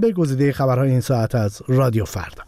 به گزیده خبرهای این ساعت از رادیو فردا.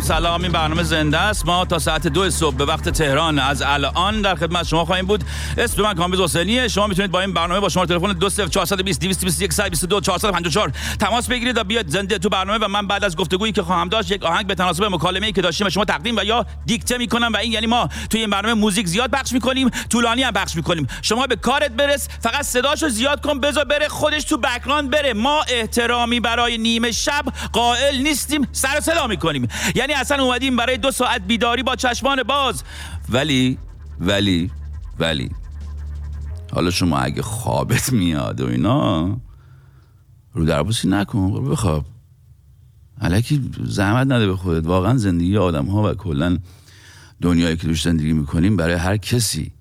سلام. این برنامه زنده است. ما تا ساعت 2 صبح به وقت تهران از الان در خدمت شما خواهیم بود. اسم من کامبیز واسلیه. شما میتونید با این برنامه با شماره تلفن 204202122454 تماس بگیرید و بیاید زنده تو برنامه و من بعد از گفتگویی که خواهم داشت یک آهنگ به تناسب مکالمه‌ای که داشتیم به شما تقدیم و یا دیکته می‌کنم و این یعنی ما توی این برنامه موزیک زیاد پخش می‌کنیم، طولانی هم پخش می‌کنیم. شما به کارت برس، فقط صداشو زیاد کن، بذار بره خودش تو بک‌گراند بره. ما احترامی برای نیمه شب قائل نیستیم، سر صدا می‌کنیم. یعنی اصلا اومدیم برای 2 ساعت بیداری با چشمان باز. ولی حالا شما اگه خوابت میاد و اینا رو دربوسی نکن، بخواب، الکی زحمت نده به خودت. واقعا زندگی آدم‌ها و کلا دنیایی که توش زندگی می‌کنیم برای هر کسی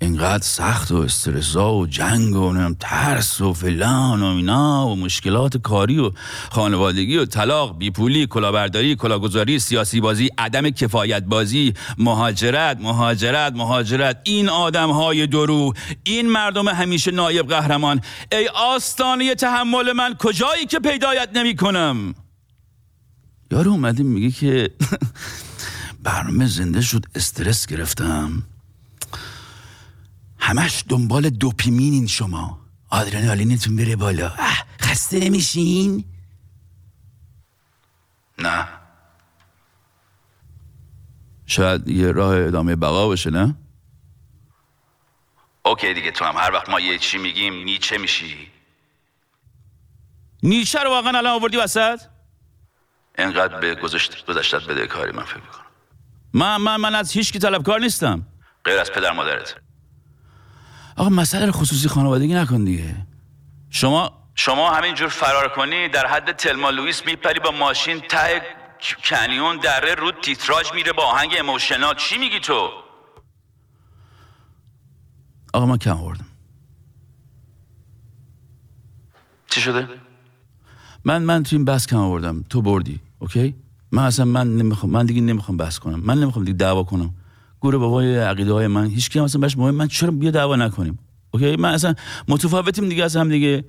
اینقدر سخت و استرسا و جنگ و ترس و فلان و اینا و مشکلات کاری و خانوادگی و طلاق، بیپولی، کلاهبرداری، کلاهگذاری، سیاسی بازی، عدم کفایت بازی، مهاجرت. این آدم‌های درو، این مردم همیشه نایب قهرمان. ای آستانه تحمل من، کجایی که پیدایت نمی‌کنم. یارو اومده میگه که برنامه زنده شد، استرس گرفتم. همش دنبال دوپامینین، شما آدرنالینتون بره بالا. خسته نمیشین؟ نه. شاید یه راه ادامه بقا باشه. نه اوکی دیگه، تو هم هر وقت ما یه چی میگیم نیچه میشی. نیچه رو واقعا الان آوردی وسط؟ اینقدر به گذشتت بده کاری من فکر میکنم. من از هیچ کی طلبکار نیستم غیر از پدر مادرت. آقا مسئله خصوصی خانوادگی نکن دیگه. شما همینجور فرار کنی در حد تلما لوئیس میپری با ماشین ته کنیون دره، رو تیتراژ میره با آهنگ ایموشنال. چی میگی تو؟ آقا من کم آوردم. چی شده؟ من تو این بحث کم آوردم، تو بردی. اوکی؟ من دیگه نمیخوام بحث کنم. من نمیخوام دیگه دعوا کنم. گوره بابای عقیده های من هیچ کی هم اصلا بهش مهم. من چرا بیا دعوا نکنیم؟ اوکی، من اصلا متفاوتیم دیگه، از هم دیگه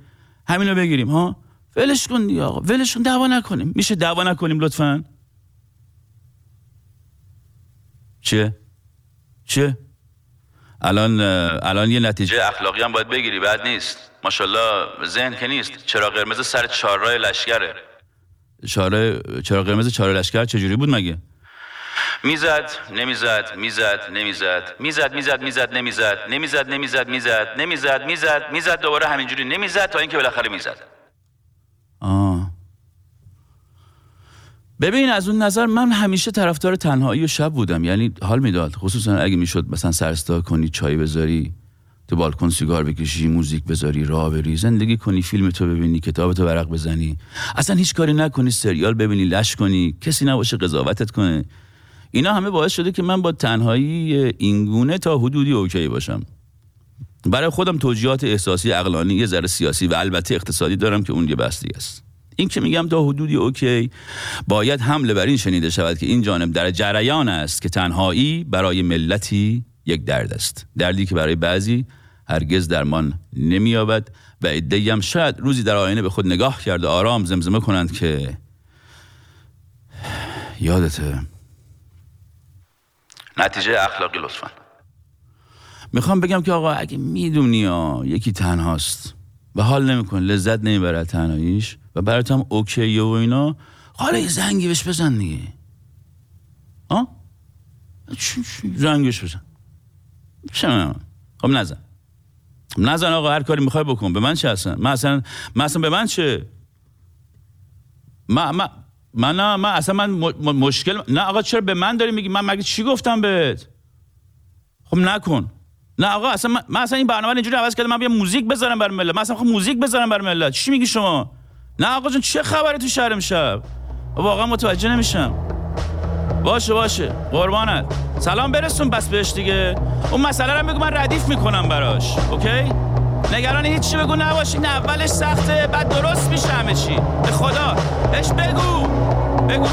همین رو بگیریم. ها ولش کن دیگه آقا، ولش کن، دعوا نکنیم. میشه دعوا نکنیم لطفاً؟ چه الان یه نتیجه اخلاقی هم باید بگیری، بد نیست. ماشاءالله ذهن که نیست. چرا قرمز سر چهارراه لشکره. چرا قرمز چهارراه لشکر چجوری بود مگه؟ میزد دوباره همینجوری نمیزد تا اینکه بالاخره میزد. ببین، از اون نظر من همیشه طرفدار تنهایی و شب بودم. یعنی حال میداد، خصوصا اگه میشد مثلا سر صدا کنی، چای بذاری تو بالکن، سیگار بکشی، موزیک بذاری، راه بری، زندگی کنی، فیلم تو ببینی، کتاب تو ورق بزنی، اصلا هیچ کاری نکنی، سریال ببینی، لش کنی، کسی نباشه قضاوتت کنه. اینا همه باعث شده که من با تنهایی اینگونه تا حدودی اوکی باشم. برای خودم توجیهات احساسی، عقلانی، یه ذره سیاسی و البته اقتصادی دارم که اون یه بستی است. این که میگم تا حدودی اوکی، باید حمله بر این شنیده شود که این جانب در جریان است که تنهایی برای ملتی یک درد است، دردی که برای بعضی هرگز درمان نمییابد و عده‌ای هم شاید روزی در آینه به خود نگاه کرد و آرام زمزمه کنند که یادته. نتیجه اخلاقی لطفاً. میخوام بگم که آقا اگه میدونی یکی تنهاست و حال نمیکنه، لذت نمیبره تنهاییش و برات هم اوکیه و اینا، حالا یه زنگی بهش بزن دیگه. ها؟ زنگش بزن. چرا؟ خب نزن. نزن آقا، هر کاری میخوای بکن، به من چه اصلا؟ من اصلا به من چه؟ من نه آقا چرا به من داری میگی؟ من مگه چی گفتم بهت؟ خب نکن. نه آقا اصلا من این برنامه اینجوری عوض کردم، من بیام موزیک بذارم برای ملت. من اصلا خب موزیک بذارم برای ملت. چی میگی شما؟ نه آقا جون چه خبره تو شهر امشب؟ واقعا متوجه نمیشم. باشه قربانت، سلام برسون بس بهش دیگه. اون مسئله رو بگو من ردیف میکنم براش، اوکی؟ نگران هیچی بگو نباشی، نه اولش سخته بعد درست میشه همه چی. به خدا بهش بگو بهش.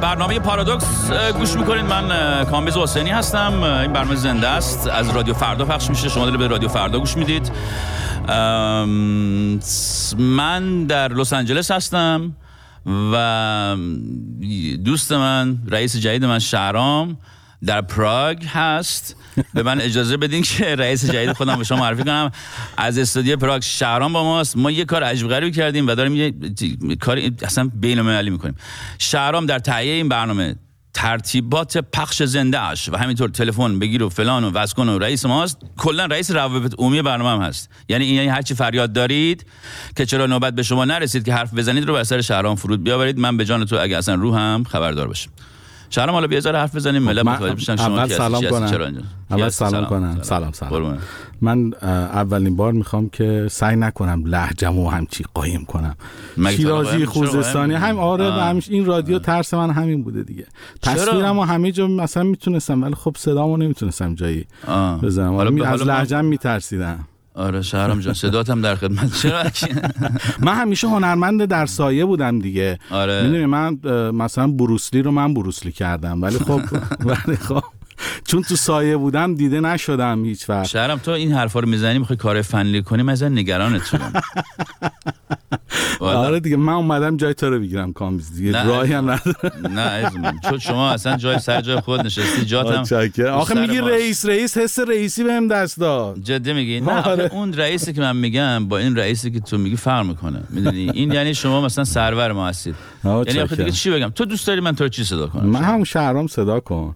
برنامه پارادوکس گوش میکنید. من کامبیز واسلیه هستم. این برنامه زنده است، از رادیو فردا پخش میشه. شما دارید به رادیو فردا گوش میدید. من در لس آنجلس هستم و دوست من، رئیس جدید من شهرام، در پراگ هست. به من اجازه بدین که رئیس جدید خودم به شما معرفی کنم. از استودیو پراگ شهرام با ماست. ما یه کار عجیب غریبی کردیم و داریم یه کار اصلا بین‌المللی میکنیم. شهرام در تهیه این برنامه، ترتیبات پخش زنده اش و همینطور تلفن بگیر و فلان و واسکن و رئیس ماست. کلا رئیس روابط عمومی برنامه هم هست. یعنی هر چی فریاد دارید که چرا نوبت به شما نرسید که حرف بزنید رو بر سر شهرام فرود بیاورید. من به جان تو اگه اصلا روحم خبردار بشم. شهرام حالا بیا زار حرف بزنیم، ملت متوجه بشن شما چی هستی، چرا اینجا. اول سلام کنم. سلام. من اولین بار میخوام که سعی نکنم لهجمو همچی قایم کنم. شیرازی خوزستانی هم آره و همیشه این رادیو ترس من همین بوده دیگه. تصویرمو همه جا مثلا میتونستم، ولی خب صدامو نمیتونستم جایی بزنم. حالا از لهجم میترسیدم. آره شهرام جان صداتم در خدمت. چرا من همیشه هنرمند در سایه بودم دیگه. آره. میدونی من مثلا بروسلی کردم، ولی خب چون تو سایه بودم دیده نشدم هیچ وقت. شهرام تو این حرفا رو میزنی، میخوای کار فنی کنی، من اصلا نگرانتونم. آره دیگه من اومدم جای تو رو بگیرم کامبیز دیگه، راهی هم ندارم. نه عزیزم، چون شما اصلا جای سر جای خود نشستی، جاتم آخه میگی رئیس حس رئیسی بهم دست داد. جدی میگی؟ نه آره. اون رئیسی که من میگم با این رئیسی که تو میگی فرق میکنه، میدونی؟ این یعنی شما مثلا سرور ما هستید. یعنی آخه دیگه چی بگم؟ تو دوست داری من تو رو چی صدا کنم؟ من هم شهرام صدا کن.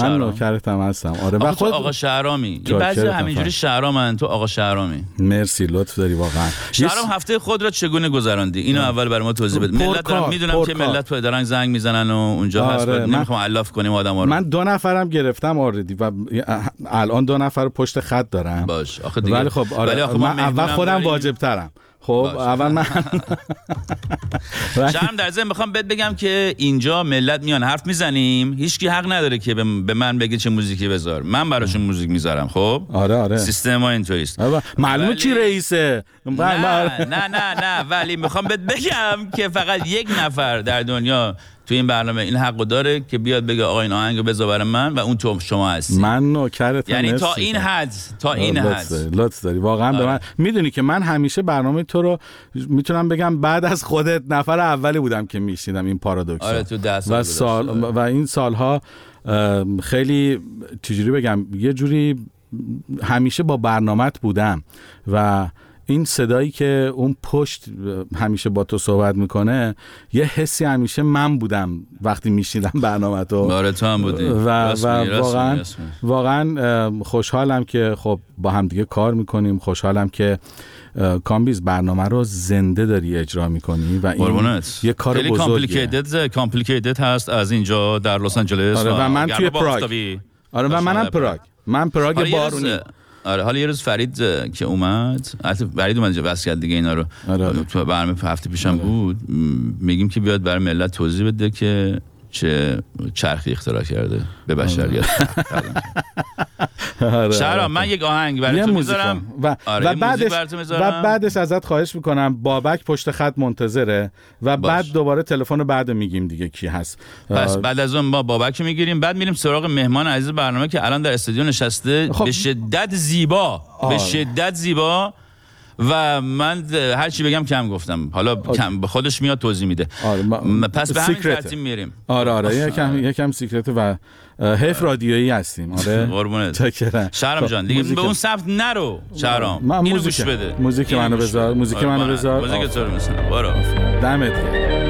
من نوکرتم هستم. آره و خود آقا شهرامی. بعضی همینجوری شهرامن، تو آقا شهرامی. مرسی، لطف داری واقعا. شهرام هفته خود را چگونه گذراندی؟ بندی اینو اول برای ما توضیح بده. ملت دارم میدونم که ملت پای دارن زنگ میزنن و اونجا هست، نمیخوام علف کنیم آدما رو. من دو نفرم گرفتم آردی و الان دو نفر پشت خط دارم. باش آخه دیگه، ولی خب آره من اول خودم واجب ترم. خب اول من شرم در ذهن میخوام بهت بگم که اینجا ملت میان حرف میزنیم، هیچکی حق نداره که به من بگه چه موزیکی بذار، من براشون موزیک میذارم. خب آره سیستم ما اینطوریه. معلومه کی رئیسه؟ نه ولی میخوام بهت بگم که فقط یک نفر در دنیا تو این برنامه این حقو داره که بیاد بگه آقا این آهنگو بذار برای من و اون تو شما هستی. من نوکرتم، یعنی تا این حد لطف داری واقعا به من. میدونی که من همیشه برنامه تو رو میتونم بگم بعد از خودت نفر اولی بودم که میشیدم این پارادوکس. آره تو 10 سال و و این سالها خیلی چجوری بگم، یه جوری همیشه با برنامه‌ت بودم و این صدایی که اون پشت همیشه با تو صحبت میکنه، یه حسی همیشه من بودم وقتی میشنیدم برنامه تو. باره تو هم بودی. واقعا خوشحالم که خب با هم دیگه کار میکنیم، خوشحالم که کامبیز برنامه رو زنده داری اجرا میکنی و این بربونت. یه کار بزرگیه. خیلی کامپلیکیتد هست از اینجا در لس آنجلس. آره و من توی پراگ. آره و منم پراگ. من پراگ بارونی. آره حالا یه روز فرید که اومد، البته فرید اومد بس کرد دیگه اینا رو. آره. تو برنامه هفته پیشم بود، میگیم که بیاد برای ملت توضیح بده که چه چرخی اختراع کرده به بشریت. شهرام من یک آهنگ برای تو میذارم و بعدش ازت خواهش میکنم بابک پشت خط منتظره و بعد دوباره تلفن بعدو میگیم دیگه کی هست. پس بعد از اون ما بابک میگیریم، بعد میریم سراغ مهمان عزیز برنامه که الان در استودیو نشسته. خب. به شدت زیبا و من هر چی بگم کم گفتم، حالا کم به خودش میاد توضیح میده. آره پس به همین ترتیب میریم. آره یکم سیکرت و حیف رادیویی هستیم. آره قربونت شهرام جان دیگه به اون سمت نرو. شهرام اینو گوش بده، موزیک منو بذار موزیک تو رو مثلا برو دمت گرم.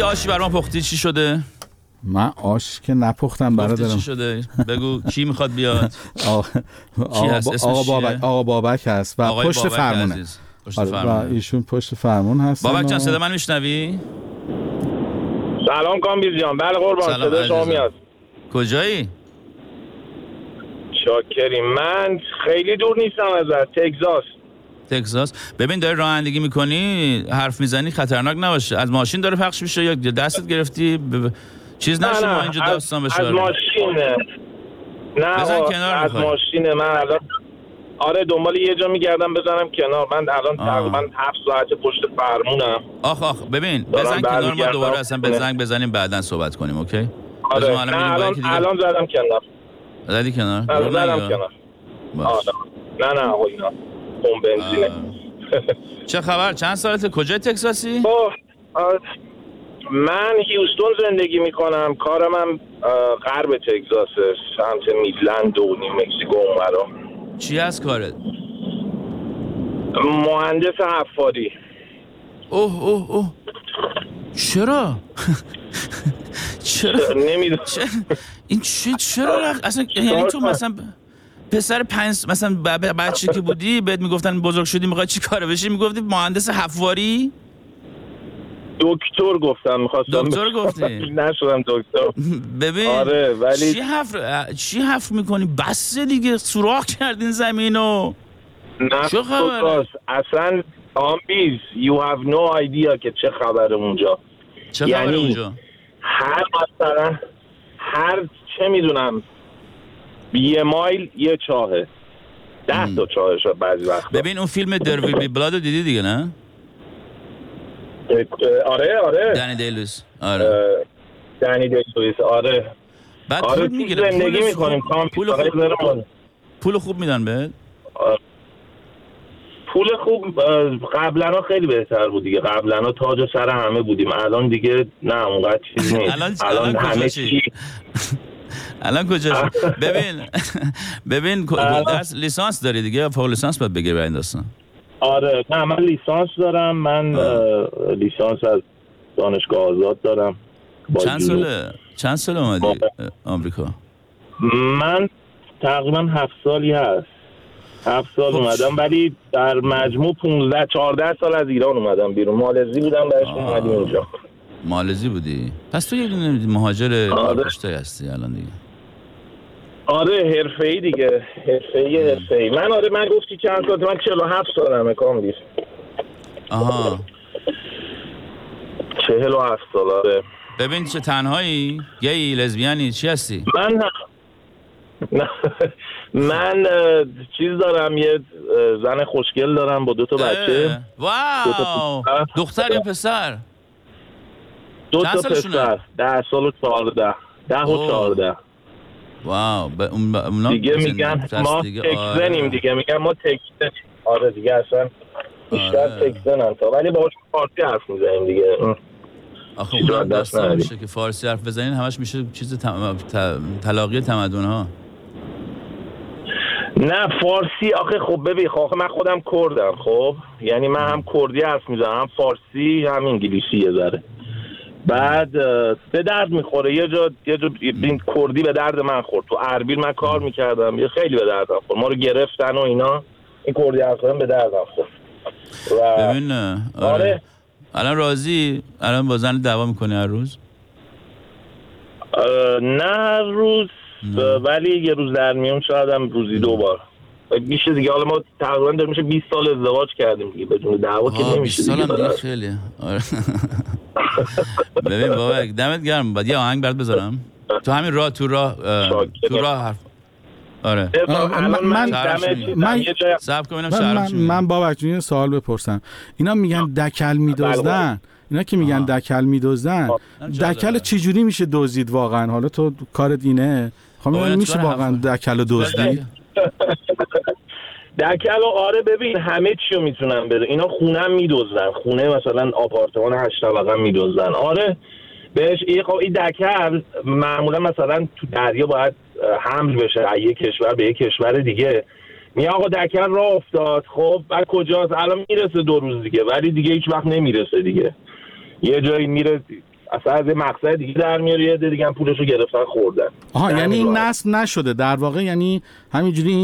آشی برام پختی چی شده؟ من آش که نپختم برادرم. چی شده؟ بگو کی میخواد بیاد؟ آقا بابک هست و پشت فرمونه. پشت فرمان. و ایشون پشت فرمان هستن. بابک جان صدا من میشنوی؟ سلام کامبیز جان. بله قربان، صدا شما میاد. کجایی؟ شاکریم. من خیلی دور نیستم از تگزاس. ببین داری رانندگی میکنی حرف میزنی، خطرناک نباشه؟ از ماشین داره پخش میشه یا دستت گرفتی چیز نشه؟ ما اینجا داستان بشه. از ماشینه. نه بزن کنار. از ماشینه. من الان آره دنبال یه جا میگردم بزنم کنار. من الان تقریبا 7 ساعت پشت فرمونم. آخ ببین بزن کنار، ما دوباره اصلا بزنیم بعدن صحبت کنیم. اوکی آره. الان زدم کنار. زدی کنار؟ زدم کنار. نه آقای نه اون بنزینه. چه خبر؟ چند سالته؟ کجای تگزاسی؟ من هیوستون زندگی میکنم. کارم هم غرب تگزاسه، سمت میدلند و نیو مکسیکو اونورا. چی از کارت؟ مهندس حفاری. اوه اوه اوه. چرا؟ چرا؟ نمیدونم. این چرا؟ اصلا یعنی تو مثلا پسر 5 مثلا بچه که بودی بهت میگفتن بزرگ شدی میخوای چی کاره بشی، میگفتی مهندس حفاری؟ دکتر گفتم میخواستم. دکتر گفتی؟ نشدم دکتر. ببین آره ولی چی حفر میکنی؟ بس دیگه سوراخ کردین زمینو. نه چه خبره؟ اصلا آمبیز you have no idea که چه خبره اونجا. چه خبره یعنی اونجا؟ هر مثلا هر چه میدونم یه مایل یه چاهه، 10 تا چاهه شد بعضی وقت. ببین اون فیلم در وی بی بلاد رو دیدی دیگه نه؟ آره دنی دیلویس آره. بعد آره پول میگیرن، زندگی میکنیم. پول خوب میدن بهت؟ پول خوب. قبلا خیلی بهتر بود دیگه. قبلا تاج سر همه بودیم، الان دیگه نه اونقدر چیز نیست. الان همه چی الان کجاست؟ ببین لیسانس داری دیگه؟ فوق لیسانس باید بگیری برای این داستان. آره نه من لیسانس دارم. من لیسانس از دانشگاه آزاد دارم. چند سال اومدی آمریکا؟ من تقریبا 7 سالی هست. 7 سال اومدم ولی در مجموع 14 سال از ایران اومدم بیرون. مالزی بودم بهش اومدیم اونجا. مالزی بودی؟ پس تو یه دونه مهاجر کارکشته هستی الان دیگه. آره حرفه‌ای دیگه. حرفه‌ای من. آره من گفتی چند ساعت؟ من 47 سالمه کامبیز. آها 47 سال آره. ببین چه تنهایی؟ گی لزبیانی چی هستی؟ من چیز دارم، یه زن خوشگل دارم با 2 تا بچه. واو دختر یا پسر؟ 2 تا پسر 10 سال و 14. 10 و 14. واو دیگه میگن ما تکزنیم دیگه. میگن ما تکزن. آره دیگه اصلا بیشتر تکزن هم تا ولی باهاش فارسی حرف میزنیم دیگه. آخه اونم دستان میشه که فارسی حرف بزنین همش میشه چیز تلاقی تمدن ها. نه فارسی آخه خب ببین آخه من خودم کردم خب، یعنی من هم کردی حرف میزنم، هم فارسی هم انگلیسی یه ذره. بعد به درد میخوره یه جا این کردی به درد من خورد. تو اربیل من کار میکردم، یه خیلی به دردم خورد. ما رو گرفتن و اینا. این کردی اصلا به دردم خورد. ببین آره الان راضی؟ الان با زن دعوا میکنی هر روز؟ نه هر روز ولی یه روز در میون شاید هم روزی 2 بار میشه دیگه. حالا ما تقریبا داره میشه 20 سال ازدواج کردیم دیگه، بدون دعوا که نمیشه دیگه. 20 سال هم دیگه خیلیه. آره ببین بابا دمت گرم. بعد یه آهنگ برات بذارم تو همین راه تو راه حرف. آره من صبر کنم ببینم شهرام. من بابک جون یه سوال بپرسم. اینا میگن دکل میدزدن. اینا که میگن دکل میدزدن، دکل چجوری میشه دزدید واقعا؟ حالا تو کارت اینه خب میشه واقعا دکل دزدید؟ دکل آره ببین همه چیو میتونن بده. اینا خونه میدزدن، خونه مثلا آپارتمان 8 طبقه میدزدن. آره بهش این دکل معمولا مثلا تو دریا باید حمل بشه از یک کشور به یک کشور دیگه. میگه آقا دکل راه افتاد خب بعد کجاست؟ الان میرسه 2 روز دیگه ولی دیگه هیچ وقت نمیرسه دیگه. یه جایی میره اصلا از مقصد دیگه در میاره، یه دیگه هم پولشو گرفتن خوردن. آها، یعنی این نصب نشده در واقع، یعنی همینجوری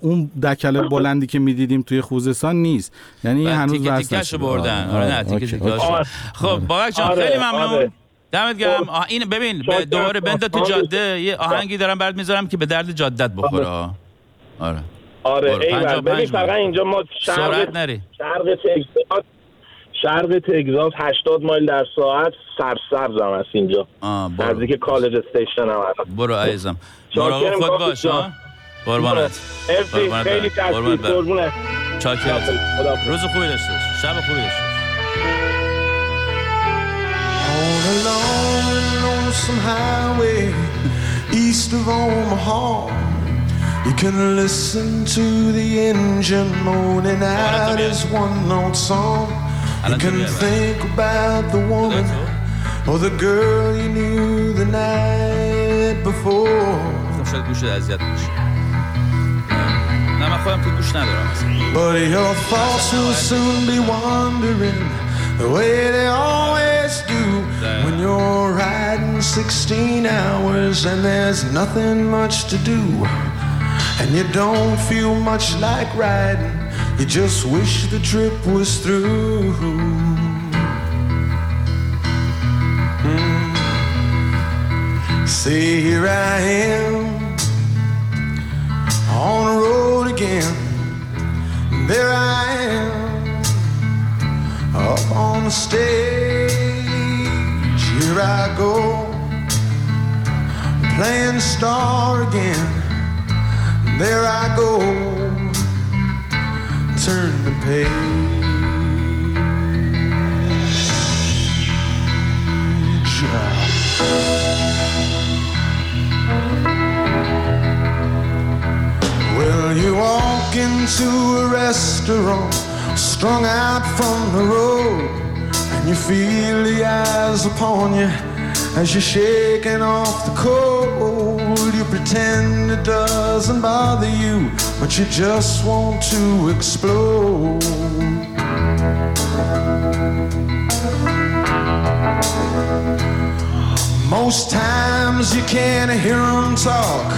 اون دکل بلندی که میدیدیم توی خوزستان نیست، یعنی هنوز واسه تیکش بردن. آره نه تیکش. خب باقی جان خیلی ممنون، دمت گرم. این ببین دوباره بنده تو جاده، یه آهنگی دارم برات میذارم که به درد جادت بخوره. آره ببین فقط اینجا ما شرق تگزاس 80 مایل در ساعت سرسبز هم هست اینجا، نزدیک کالج استیشن هم هست. برو عزیزم، مراقب خود باش. قربانت، خیلی تشکر، قربونت، چاکرت، روز خوبی داشته باش، شب خوبی داشته باش. On a long lonesome highway east of Omaha, you can listen to the engine moaning out his one note song. You can think about the woman or the girl you knew the night before. But your thoughts will soon be wandering the way they always do when you're riding 16 hours and there's nothing much to do. And you don't feel much like riding, you just wish the trip was through. Say here I am on the road again, there I am up on the stage. Here I go playing star again, there I go, turn the page. Well, you walk into a restaurant, strung out from the road, and you feel the eyes upon you as you're shaking off the cold. You pretend it doesn't bother you, but you just want to explode. Most times you can't hear them talk,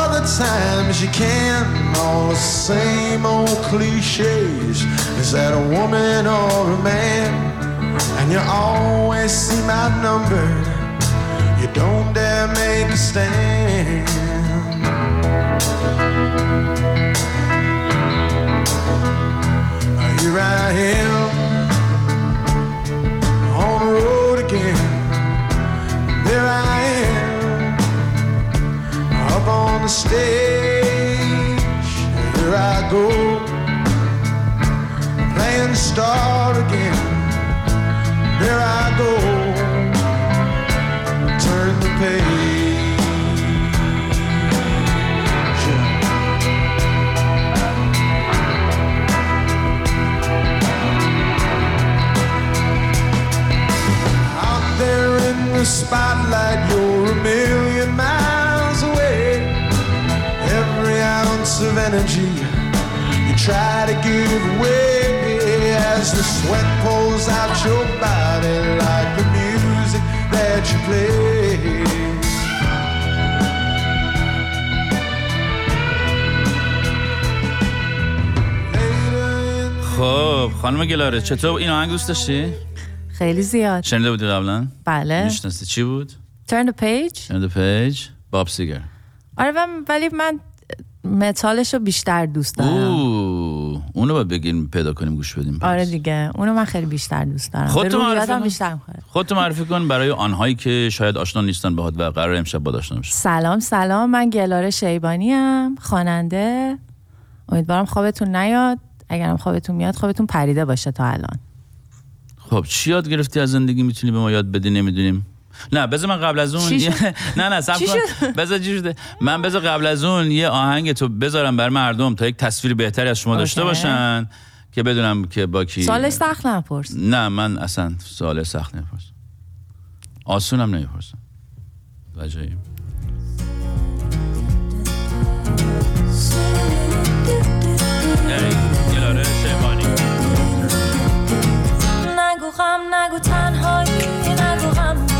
other times you can. All the same old cliches, is that a woman or a man? And you always seem outnumbered, you don't dare make a stand. Here I am on the road again, there I am up on the stage. Here I go playing the star again, there I go, turn the page. Out there in the spotlight, you're a million miles away. Every ounce of energy you try to give away as the sweat pulls out your body like the music that you play. خب خانم گلاره، چطور این آهنگ دوست داشتی؟ خیلی زیاد شنیده بودی قبلا؟ بله. میشناسی چی بود؟ Turn the page. Turn the page بوب سیگر. آره ولی من متالشو بیشتر دوست دارم. اونو باید بگیم پیدا کنیم گوش بدیم. آره دیگه اونو من خیلی بیشتر دوست دارم. خودتو معرفی کن برای آنهایی که شاید آشنا نیستن باهات و قرار امشب با آشنا بشن. سلام من گلاره شیبانی ام، خواننده. امیدوارم خوابتون نیاد، اگرم خوابتون میاد خوابتون پریده باشه تا الان. خب چی یاد گرفتی از زندگی میتونی به ما یاد بدی؟ نمیدونیم. نه بذار من قبل از اون نه صبر کن، بذار قبل از اون یه آهنگ تو بذارم بر مردم تا یک تصویر بهتری از شما داشته باشن که بدونم که با کی. سوال سخت نپرس. نه من اصلا سوال سخت نپرسم، آسونم نمیپرسم. وجایی گلاره شیبانی. نگو غم نگو تنهایی، نگو غم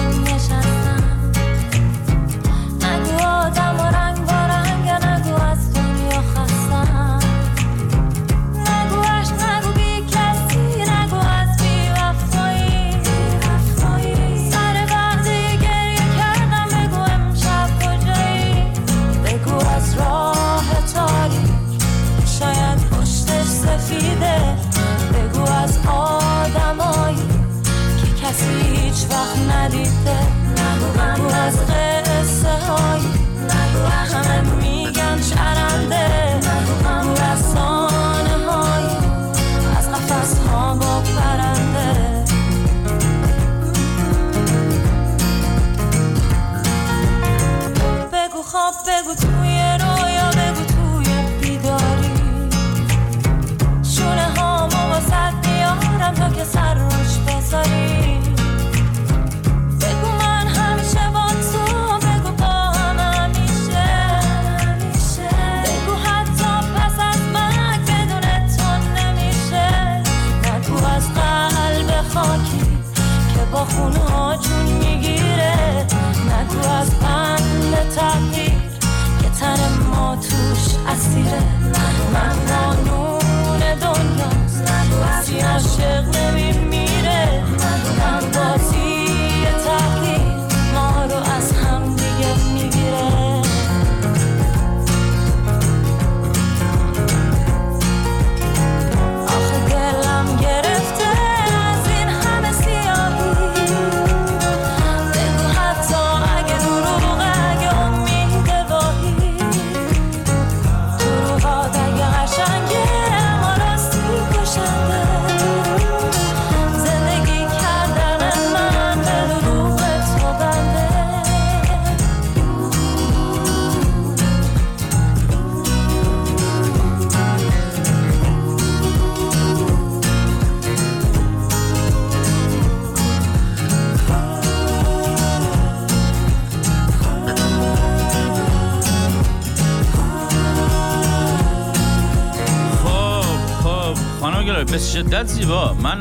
خانم گلاره به شدت زیبا. من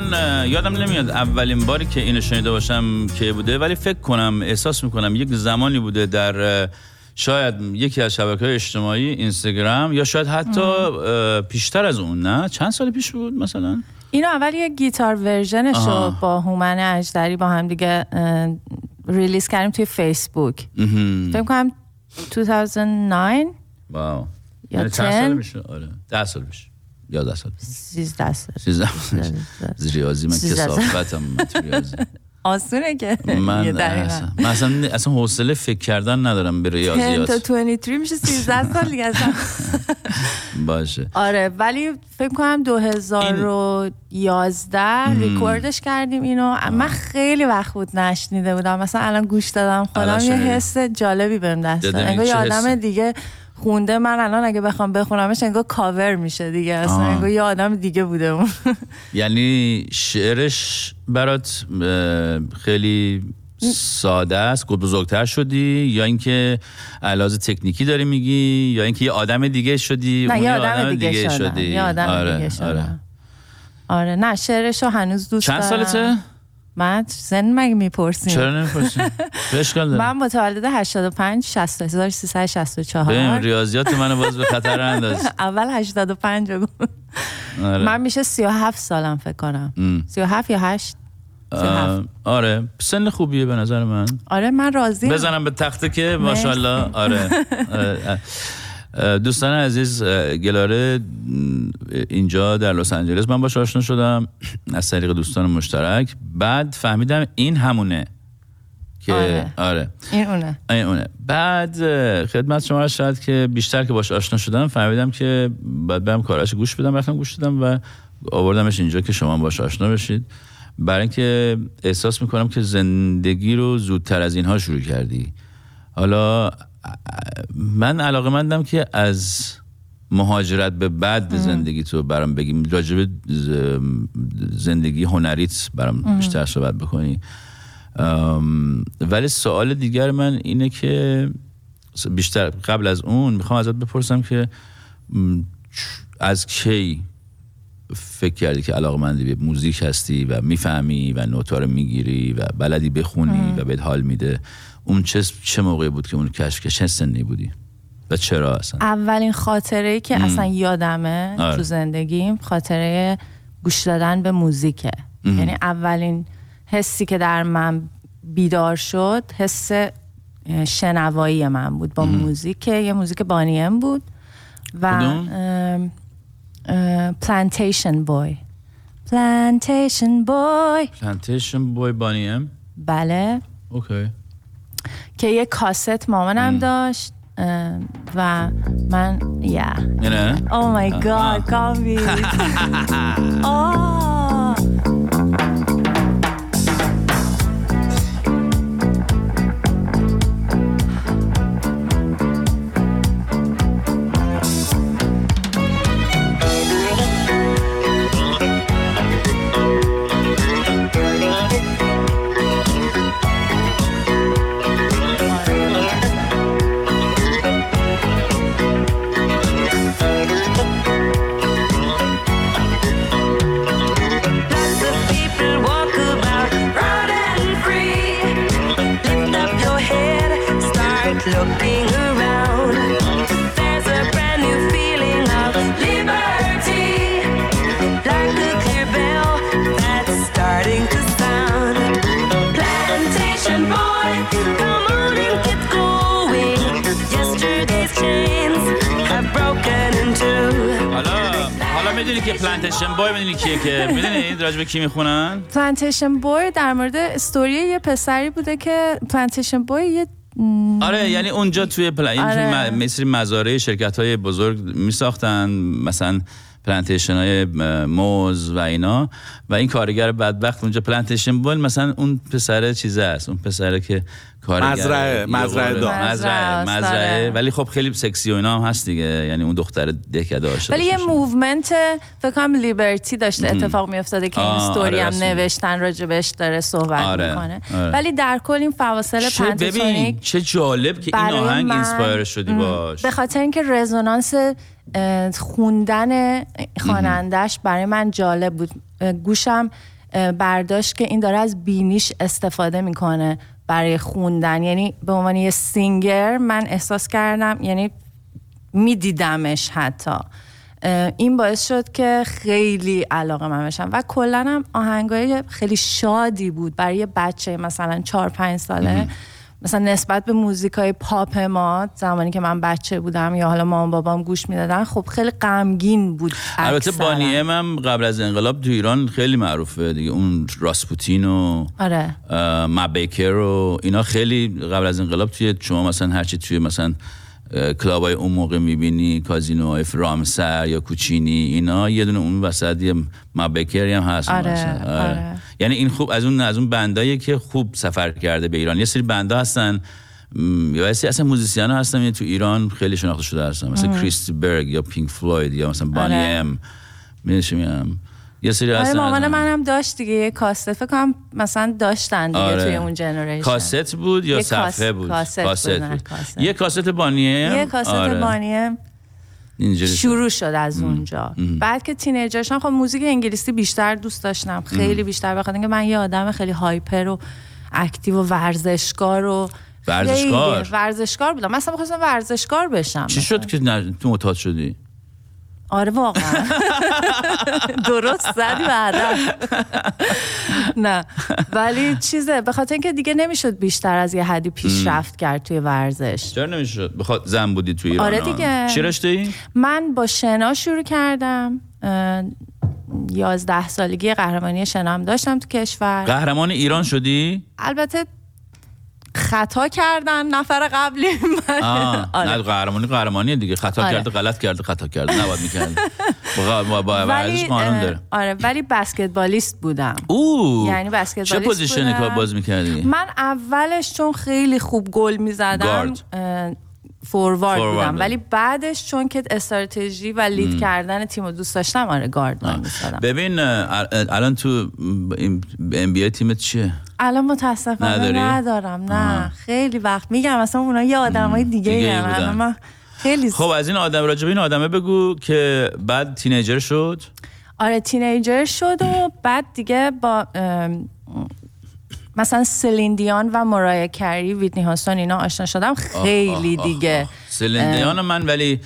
یادم نمیاد اولین باری که اینو شنیده باشم که بوده، ولی فکر کنم احساس میکنم یک زمانی بوده در شاید یکی از شبکه‌های اجتماعی اینستاگرام یا شاید حتی پیشتر از اون. نه چند سال پیش بود مثلا. اینو اول یه گیتار ورژنش رو با هومن اجدری با هم دیگه ریلیز کردیم توی فیسبوک. فکر کنم 2009. واو. یعنی چند سال میشه؟ آره 10 سال میشه. 11 سال. 13 سال. 13 سال. ریاضی من کثافتم ریاضی. آسونه که من اصلا حوصله فکر کردن ندارم به ریاضیات. 10 تا 23 میشه 13 سال دیگه اصلا. باشه. آره ولی فکر کنم 2011 ریکوردش کردیم اینو. من خیلی وقت بود نشنیده بودم، مثلا الان گوش دادم خودم یه حس جالبی بهم دست داد، انگار یه آدم دیگه خونده. من الان اگه بخوام بخونمش انگار کاور میشه دیگه، اصلا انگار یه آدم دیگه بوده اون. یعنی شعرش برات خیلی ساده است، بزرگتر شدی، یا اینکه علاوه تکنیکی داری میگی، یا اینکه یه آدم دیگه شدی؟ نه یه آدم دیگه شدی. یه آدم دیگه شدم. آره نه شعرشو هنوز دوست دارم. چند سالته؟ من زن مگه میپرسیم؟ چرا نمیپرسیم؟ من متولد 85 60364. ببین ریاضیات منو باز به خطر انداز. اول 85 گفت. من میشه 37 سالم فکر کنم. 37 یا 8. آره سن خوبیه به نظر من. آره من راضیم. بزنم به تخته که ماشاءالله. آره. دوستان عزیز، گلاره اینجا در لس آنجلس من باهاش آشنا شدم از طریق دوستان مشترک، بعد فهمیدم این همونه که آره این اونه. بعد خدمت شما شد که بیشتر که باهاش آشنا شدم فهمیدم که بعد برم کاراش گوش بدم، رفتم گوش دادم و آوردمش اینجا که شما باهاش آشنا بشید، برای اینکه احساس میکنم که زندگی رو زودتر از اینها شروع کردی. حالا من علاقه‌مندم که از مهاجرت به بعد زندگی تو برام بگیم، راجب زندگی هنریت برام بیشتر صحبت بکنی. ولی سوال دیگر من اینه که بیشتر قبل از اون میخوام ازت بپرسم که از کی فکر کردی که علاقه‌مندی به موزیک هستی و میفهمی و نوتا رو میگیری و بلدی بخونی و بهت حال میده؟ اون چه موقعی بود که اون کشف که چه سنی بودی و چرا؟ اصلا اولین خاطره‌ای که اصلا یادمه تو زندگیم خاطره گوش دادن به موزیکه. یعنی اولین حسی که در من بیدار شد حس شنوایی من بود با موزیک، یه موزیک بانیم بود و پلانتیشن بوی بانیم. بله اوکی. که یه کاست مامانم داشت و من نه او مای گاد کامبیز راجب کی میخونن؟ پلانتیشن بوی در مورد استوری یه پسری بوده که پلانتیشن بوی یه آره یعنی اونجا توی مصر مزارع شرکت‌های بزرگ میساختن، مثلا پلانتیشن‌های موز و اینا، و این کارگر بدبخت اونجا پلانتیشن بوی مثلا اون پسره چیزه است، اون پسره که کارگر مزرعه، ولی خب خیلی سکسی و اینا هم هست دیگه، یعنی اون دختر دهکده عاشق. ولی یه موومنت فکر کنم لیبرتی داشته اتفاق میافتاده که این استوری هم نوشتن راجبش داره صحبت میکنه. ولی در کل این فواصل پنتاتونیک، چه جالب که این آهنگ اینسپایر شدی باش، به خاطر اینکه رزونانس خوندن خواننده‌اش برای من جالب بود. گوشم برداشت که این داره از بینیش استفاده میکنه برای خوندن، یعنی به عنوان یه سینگر من احساس کردم، یعنی میدیدمش حتی. این باعث شد که خیلی علاقه من بشم و کلن هم آهنگای خیلی شادی بود برای یه بچه مثلا 4-5 ساله مثلا نسبت به موزیکای پاپ ما زمانی که من بچه بودم یا حالا مامان بابام گوش میدادن، خب خیلی غمگین بود. البته بانی ام هم قبل از انقلاب تو ایران خیلی معروفه دیگه، اون راسپوتین و آره مابیکر و اینا خیلی قبل از انقلاب توی شما مثلا هرچی توی مثلا کلابای اون موقع میبینی، کازینوهای رامسر یا کوچینی اینا، یه دونه اون وسطی مابکری هم هست. آره. یعنی این خوب از اون بنداییه که خوب سفر کرده به ایران. یه سری بندا هستن یا یه سری اصلا موزیسیانا هستن یعنی تو ایران خیلی شناخته شده هستن، مثلا کریستی برگ یا پینک فلوید یا مثلا بانی ام. میشم یه سری اصلا مامان منم داشت دیگه، یه کاست فکر کنم مثلا داشتن دیگه. آره. توی اون جنریشن کاست بود یا صفحه بود؟ کاست بود. یه کاست بانیه، یه کاست. آره. بانیه شروع شد از اونجا. بعد که تینیجر شدم خب موزیک انگلیسی بیشتر دوست داشتم، خیلی بیشتر، بخاطر اینکه من یه آدم خیلی هایپر و اکتیو و ورزشکار بودم. من اصلا می‌خواستم ورزشکار بشم. چی شد که تو معتاد شدی؟ آره واقعا درست زدی بعدا. نه ولی چیزه، به خاطر اینکه دیگه نمیشد بیشتر از یه حدی پیشرفت کرد توی ورزش. چرا نمیشد؟ بخاطر زن بودی توی ایران. آره دیگه. چی رشته ای؟ من با شنا شروع کردم، 11 سالگی قهرمانی شنام داشتم تو کشور. قهرمان ایران شدی؟ البته خطا کردن نفر قبلی من. آره. نه قهرمانیه دیگه، خطا کرده، غلط کرده، نباید میکرد. با ورزش قانون داره. آره ولی بسکتبالیست بودم. یعنی بسکتبالیست بودم. چه پوزیشنی که باز میکردی؟ من اولش چون خیلی خوب گل میزدم فوروارد بودم، ولی بعدش چون که استراتژی و لید کردن تیم رو دوست داشتم آره گارد من می‌شدم. ببین الان تو ام بی ای تیمت چیه؟ الان متاسفانه ندارم. نه خیلی وقت میگم مثلا اونا یه آدمای دیگه هم من خیلی خب از این آدم راجب این آدمه بگو که بعد تینیجر شد. آره تینیجر شد و بعد دیگه با مثلا سلین دیان و ماریا کری، ویتنی هاستون اینا آشنا شدم خیلی دیگه. سلین دیان من ولی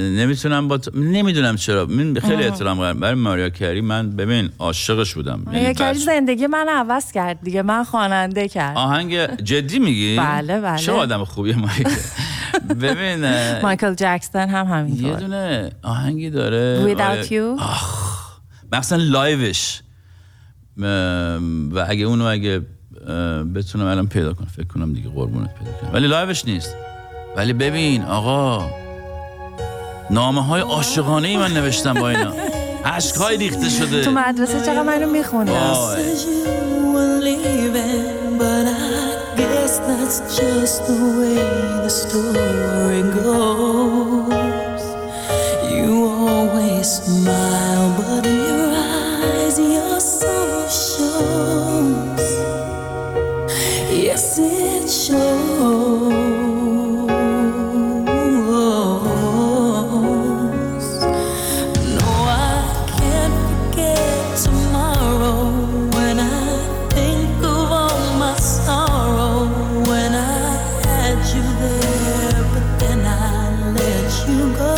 نمیتونم با نمیدونم چرا من خیلی احترام قائلم برای ماریا کری. من ببین عاشقش بودم. ماریا کری زندگی من عوض کرد دیگه، من خواننده کرد. آهنگ جدی میگی؟ بله. چه آدم خوبیه ماریا کری. ببین مایکل جکسون هم همینطور. یه دونه آهنگی داره Without You. مثلا لایوش و اگه اونو اگه بتونم الان پیدا کنم فکر کنم دیگه قربونت پیدا کنم، ولی لایوش نیست. ولی ببین آقا نامه های عاشقانه ای من نوشتم با اینا، عشق های ریخته شده. تو مدرسه چقدر منو میخوندم. Yes, it shows. No, I can't forget tomorrow when I think of all my sorrow. When I had you there, but then I let you go.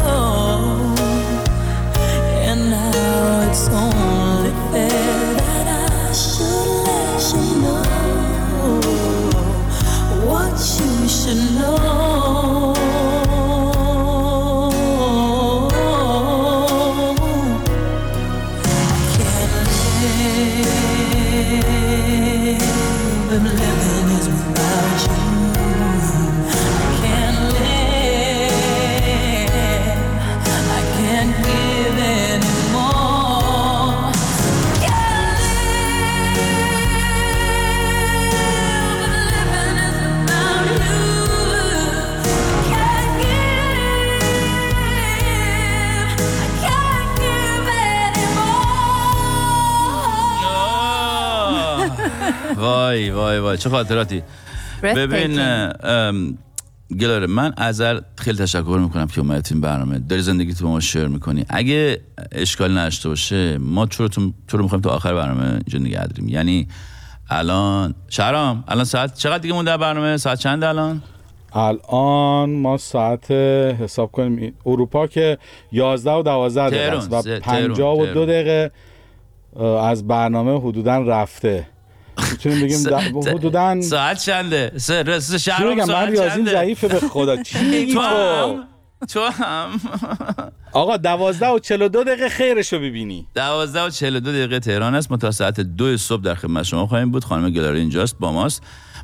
And now it's only fair that I should let you know. You should know. I can't live if living is without you. I can't live, I can't give anymore. I can't live if living is without you. وای چه خاطراتی. ببین گلاره من ازت خیلی تشکر میکنم که اومدید این برنامه، داری زندگیتو با ما شیر میکنی. اگه اشکال نداشته باشه ما تو رو میخوایم تا آخر برنامه اینجا نگه داریم. یعنی الان شهرام الان ساعت چقدر دیگه مونده برنامه؟ ساعت چند الان؟ الان ما ساعت حساب کنیم اروپا که 11:12 دقیقه است و 52 دقیقه از برنامه حدوداً رفته. میتونیم بگیم حدوداً ساعت چنده؟ سه شهرام ساعت چنده؟ ضعیفه به خدا. تو هم آقا 12:42 دقیقه خیرشو ببینی. 12:42 دقیقه تهران است. ما تا ساعت 2 صبح در خدمت شما خواهیم بود. خانم گلاره اینجاست با ماست.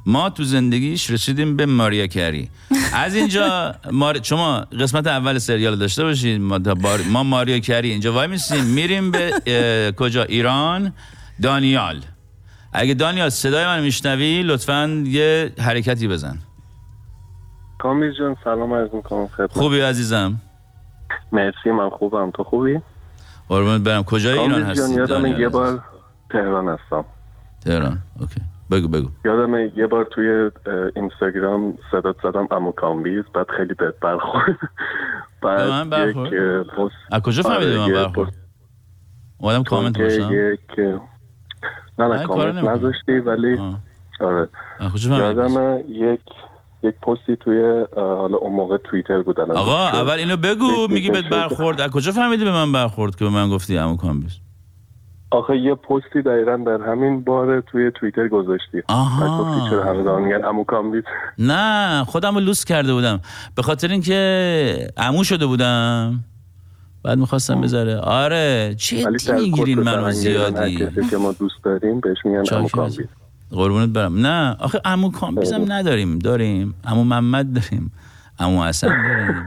ما تو زندگیش رسیدیم به ماریا کری. از اینجا شما قسمت اول سریال داشته باشید. ما ماریا کری اینجا وای میسیم میریم به کجا؟ ایران. دانیال، اگه دانیال صدای من میشنوی لطفاً یه حرکتی بزن. کامبیز جان سلام عرض میکنم. خوبی عزیزم؟ مرسی من خوبم، تو خوبی؟ قربونت برم. کجای ایران هستی؟ کامبیز جان یادم یه بار تهران هستم. تهران، اوکی. بگو. یادم یه بار توی اینستاگرام صدات زدم عمو کامبیز، بعد خیلی بد برخورد. بعد از کجا فهمیدی من برخورد؟ اولم کامنت باشم. نه کامنت نذاشتی ولی آره. یادم یک پستی توی حالا اون موقع توییتر بود. آقا اول اینو بگو میگی بهت برخورد. از کجا فهمیدی به من برخورد که به من گفتی عمو کامبیز؟ آخه یه پستی دقیقاً در همین باره توی توییتر گذاشتی. آها. چرا همه دارن میگن عمو کامبیز؟ نه خودمو لوس کرده بودم به خاطر اینکه عمو شده بودم. بعد می‌خواستم بذاره. آره چی میگیرین منو زیادی؟ کسی که ما دوست داریم بهش میگن عمو کامبیز. قربونت برم. نه آخه عمو کامبیز هم نداریم، داریم عمو محمد، داریم عمو حسن، داریم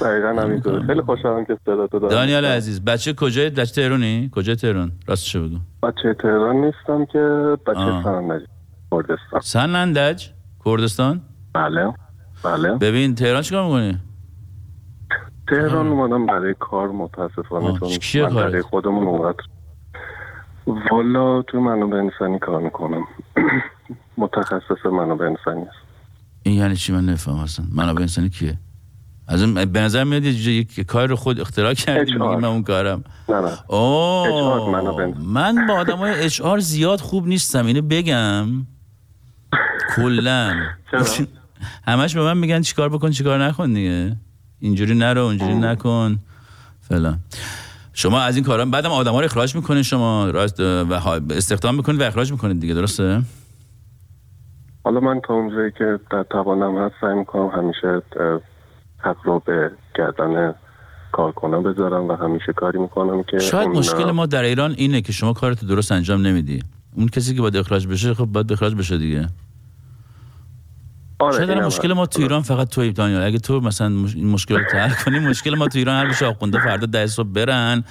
دقیقا همینطوره. خیلی خوشحالم که صداتو دارم. دانیال عزیز بچه کجای تهرانی؟ کجای تهران؟ راستش بگو. بچه تهران نیستم که بچه سنندج، کردستان. سنندج؟ کردستان؟ بله. ببین تهران چیکار می‌کنی؟ تهران اومدم برای کار متاسفانه. چون برای خودمون اونقدر والا تو منابع انسانی کار میکنم. متخصص منابع انسانی است. این یعنی چی؟ من نفهم اصلا منابع انسانی کیه؟ از این به نظر میاد یک کار رو خود اختراع کردیم. من اون کارم نه. من با آدم های HR زیاد خوب نیستم اینو بگم کلن. همش به من میگن چیکار بکن چیکار نکن دیگه، اینجوری نرو اونجوری نکن فلان. شما از این کارا بعدم آدم‌ها رو اخراج می‌کنین شما و استخدام می‌کنید و اخراج می‌کنید دیگه، درسته؟ حالا من تا اونجایی که در توانم هست سعی می‌کنم همیشه حق رو به گردن کارکنان بذارم و همیشه کاری می‌کنم که شاید مشکل ما در ایران اینه که شما کارتو درست انجام نمیدی. اون کسی که باید اخراج بشه خب باید اخراج بشه دیگه. آره شاید مشکل ما تو ایران فقط توی دانیال. اگه تو مثلا این مشکل رو حل کنی مشکل ما تو ایران هر بشه آخونده فردا 10 صبح برن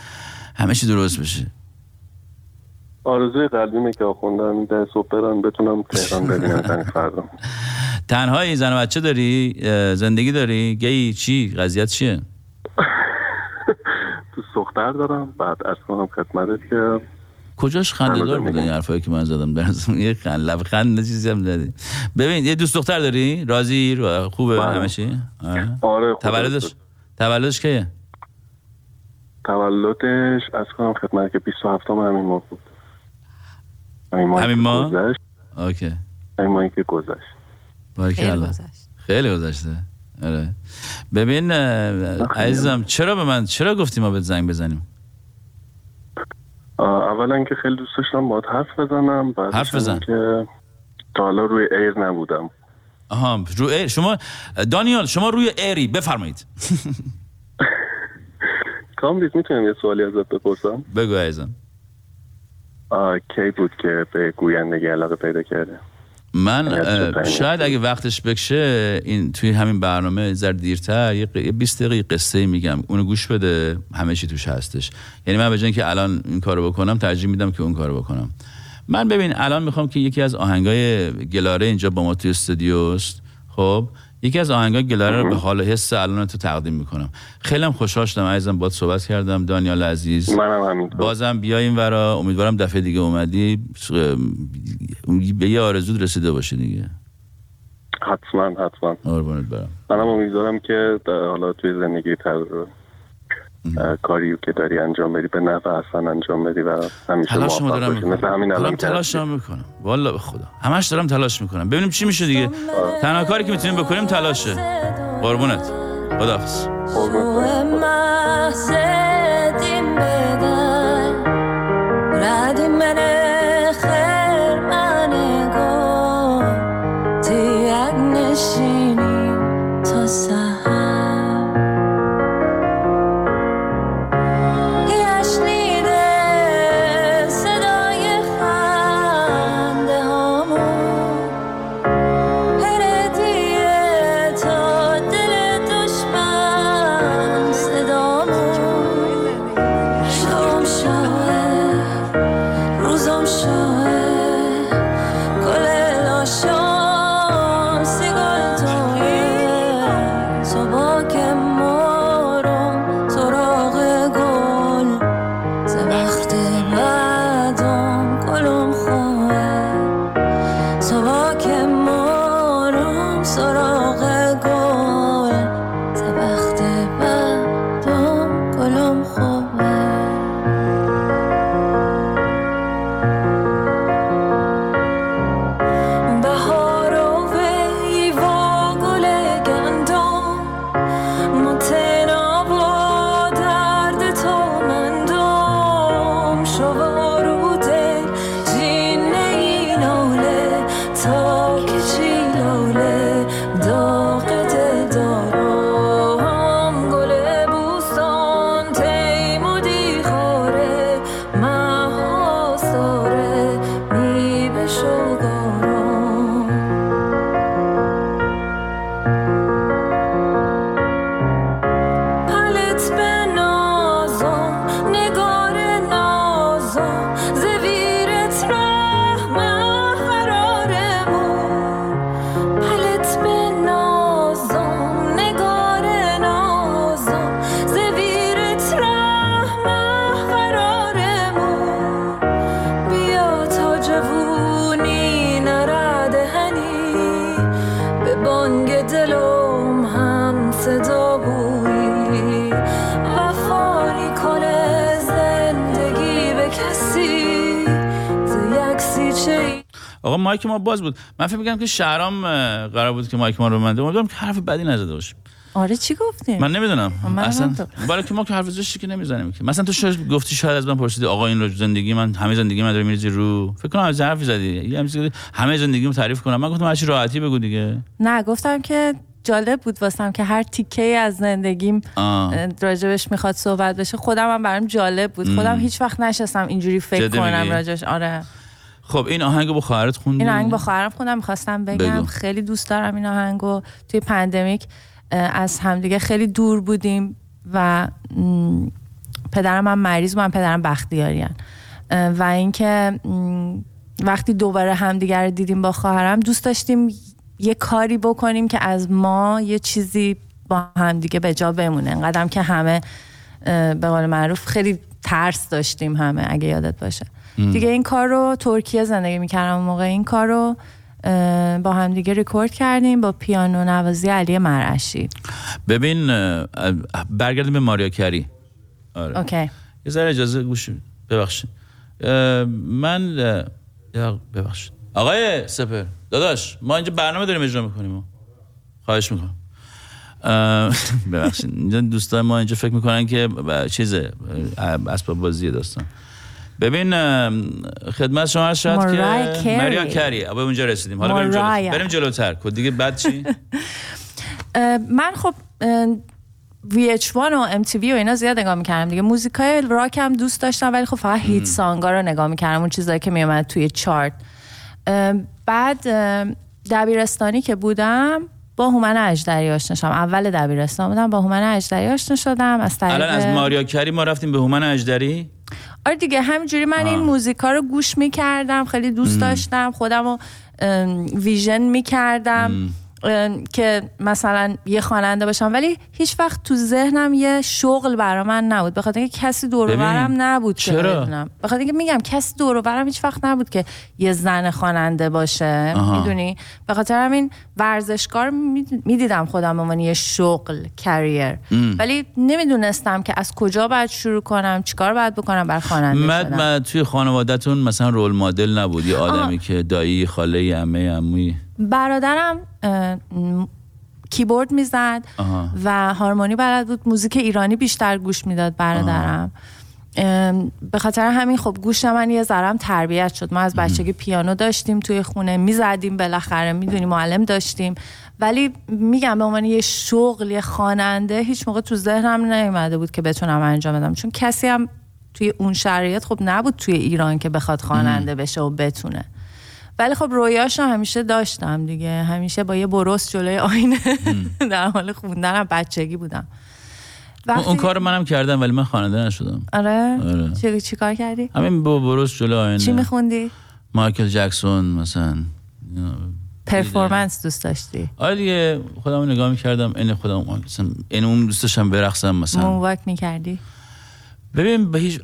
همه چی درست بشه. آرزوی قلبیمه که آخونده‌ام 10 صبح برن بتونم تهران ببینم تن فردا. تنهایی زن و بچه داری؟ زندگی داری؟ گی چی؟ قضیه‌ت چیه؟ تو دختر دارم. بعد اصلا هم خدمتت که کجاش خنده‌دار بوده این حرفایی که من زدم درستم یه لبخند چیزی هم دادی. ببین یه دوست دختر داری؟ راضی و خوبه همه چی؟ آره. تولدش کیه؟ تولدش از کنم خدمت که 27 همین ماه بود. همین ماه؟ اوکی. همین ماهی که گذشت. بارکالله. خیلی گذشته. آره. ببین عزیزم چرا گفتی ما بهت زنگ بزنیم؟ اولا که خیلی دوست داشتم باهات حرف بزنم. بعد حرف بزن که تا حالا روی ایر نبودم. آها روی ایر. شما دانیال شما روی ایری بفرمایید. کامبیز میتونم یه سوالی ازت بپرسم؟ بگو عزیزم. کی بود که به گویندگی علاقه پیدا کرده؟ من شاید اگه وقتش بکشه این توی همین برنامه زر دیرتر یه 20 دقیقه قصه میگم اونو گوش بده همه چی توش هستش. یعنی من به جای اینکه الان این کارو بکنم ترجیح میدم که اون کارو بکنم. من ببین الان میخوام که یکی از آهنگای گلاره اینجا با ما توی استودیوست، خب یکی از آهنگای گلاره رو به حال و حس الان تو تقدیم میکنم. خیلی هم خوشحال شدم عزیزم باهات صحبت کردم دانیال عزیز. منم همینطور. بازم بیاین ورا، امیدوارم دفعه دیگه اومدی به یه آرزود رسیده باشی دیگه. حتما قربونت برم. منم امیدوارم که حالا توی زندگی کاری که داری انجام بدی به نفع اصلا انجام بدی و همیشه موفق بشی. مثل همین الان تلاش میکنم، والله به خدا همش دارم تلاش میکنم، ببینیم چی میشه دیگه. تنها کاری که میتونیم بکنیم تلاشه. قربونت، خداحافظ. آقا مایک ما باز بود. من فکر می‌کردم که شهرام قرار بود که مایک ما رو بنده. امیدوارم که حرف بدی نزده باشه. آره چی گفتیم؟ من نمیدونم. اصلا برای که ما که حرف زشتی که نمیزنیم که. مثلا تو شاید گفتی، شاید از من پرسیدی آقا این رو زندگی من، همه زندگی من داره میریزی رو. فکر کنم از حرفی زدی. همه زندگیمو تعریف کنم. من گفتم هر چی راحتی بگو دیگه. نه، گفتم که جالب بود واسم که هر تیکه‌ای از زندگیم راجبش میخواد صحبت بشه. خودمم برام جالب بود. خودم هیچ وقت نشستم اینجوری فکر کنم راجبش. آره. خب این آهنگو با خواهرت خوندی؟ این آهنگ با خواهرم خوندم. می‌خواستم بگم خیلی دوست دارم این آهنگو. توی پاندمیک از همدیگه خیلی دور بودیم و پدرم هم مریض، من پدرم بختیاریان، و اینکه وقتی دوباره همدیگه رو دیدیم با خواهرم، دوست داشتیم یه کاری بکنیم که از ما یه چیزی با همدیگه به جا بمونه. انقدرم که همه به قول معروف خیلی ترس داشتیم همه، اگه یادت باشه دیگه. این کار رو ترکیه زندگی میکردم اون موقع. این کار رو با هم دیگه ریکورد کردیم با پیانو نوازی علی مرعشی. ببین برگردیم به ماریا کری. آره. اوکی. یه ذره اجازه گوش ببخشید. ببخشید. آقای سپر داداش، ما اینجا برنامه داریم اجرا میکنیم. خواهش میکنم. ببخشید. دوستان ما اینجا فکر میکنن که چیزه اسباب بازی داستان. ببین خدمت شما هست شد که ماریا کری. آبا اونجا رسیدیم، حالا بریم جلوتر کد دیگه. بعد چی؟ من خب VH1 و MTV و اینا زیاد نگاه میکردم دیگه. موزیکای راک هم دوست داشتم، ولی خب فقط هیت سانگا رو نگاه میکردم، اون چیزایی که میامد توی چارت. بعد دبیرستانی که بودم با هومن اجدری آشنا شدم. اول دبیرستان بودم با هومن اجدری آشنا شدم. از طریق الان از ماریا کری ما رفتیم به هومن اجدری. آره دیگه، همینجوری من این موزیکا رو گوش می‌کردم، خیلی دوست داشتم، خودم رو ویژن می‌کردم که مثلا یه خواننده باشم، ولی هیچ وقت تو ذهنم یه شغل برا من نبود، بخاطر اینکه کسی دور و برم نبود. چرا؟ بخاطر اینکه میگم کسی دور و برم هیچ وقت نبود که یه زن خواننده باشه، میدونی؟ بخاطر همین ورزشکار میدیدم خودم به من یه شغل، کریر، ولی نمیدونستم که از کجا باید شروع کنم، چیکار باید بکنم برای خواننده شدن. مد توی خانواده‌تون مثلا رول مدل نبود یه آدمی که دایی، خاله، عمه، عمویی؟ برادرم کیبورد میزد و هارمونی بلد بود، موزیک ایرانی بیشتر گوش میداد برادرم. به خاطر همین خب گوش من یه ذره تربیت شد. ما از بچگی پیانو داشتیم توی خونه، میزدیم، بالاخره میدونی معلم داشتیم، ولی میگم به عنوان یه شغل، یه خواننده هیچ موقع تو ذهنم نیومده بود که بتونم انجام بدم، چون کسی هم توی اون شرایط خب نبود توی ایران که بخواد خواننده بشه و بتونه. ولی خب رویاشو همیشه داشتم دیگه، همیشه با یه برس جلوی آینه در حال خوندنم بچگی بودم. اون کار منم کردم ولی من خواننده نشدم. آره. چی کار کردی؟ همین با برس جلوی آینه. چی میخوندی؟ مایکل جکسون مثلا. پرفورمنس دوست داشتی؟ آره دیگه، خودمو نگاه میکردم، این خودم مثلا این اون دوست داشتم برقصم مثلا. موواک میکردی؟ ببین به هیچ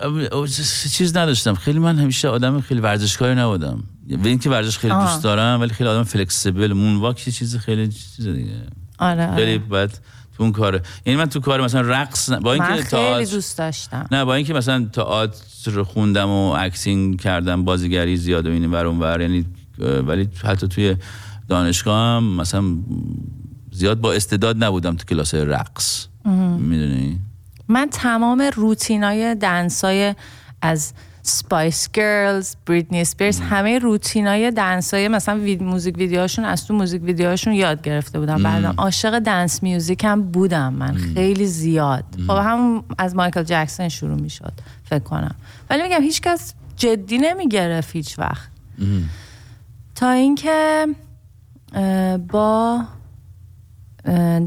چیز نداشتم. خیلی من همیشه آدم خیلی ورزشکاری نبودم. ببین که ورزش خیلی دوست دارم، ولی خیلی آدم فلکسیبل، مونواک یه چیز خیلی چیز دیگه. آره. خیلی بعد تو اون کاره. یعنی من تو کار مثلا رقص با اینکه خیلی دوست داشتم. نه با اینکه مثلا تئاتر خوندم و اکتینگ کردم، بازیگری زیاد و این ور اون ور، یعنی ولی حتی توی دانشگاه هم مثلا زیاد با استعداد نبودم تو کلاس رقص. میدونی؟ من تمام روتینای دنسای از Spice Girls، Britney Spears، همه روتینای دنسای مثلا موزیک ویدیوهاشون از تو موزیک ویدیوهاشون یاد گرفته بودم. بعدم عاشق دنس میوزیک هم بودم من خیلی زیاد. خب هم از مایکل جکسون شروع میشد فکر کنم، ولی میگم هیچ کس جدی نمیگرفت هیچ وقت. تا اینکه با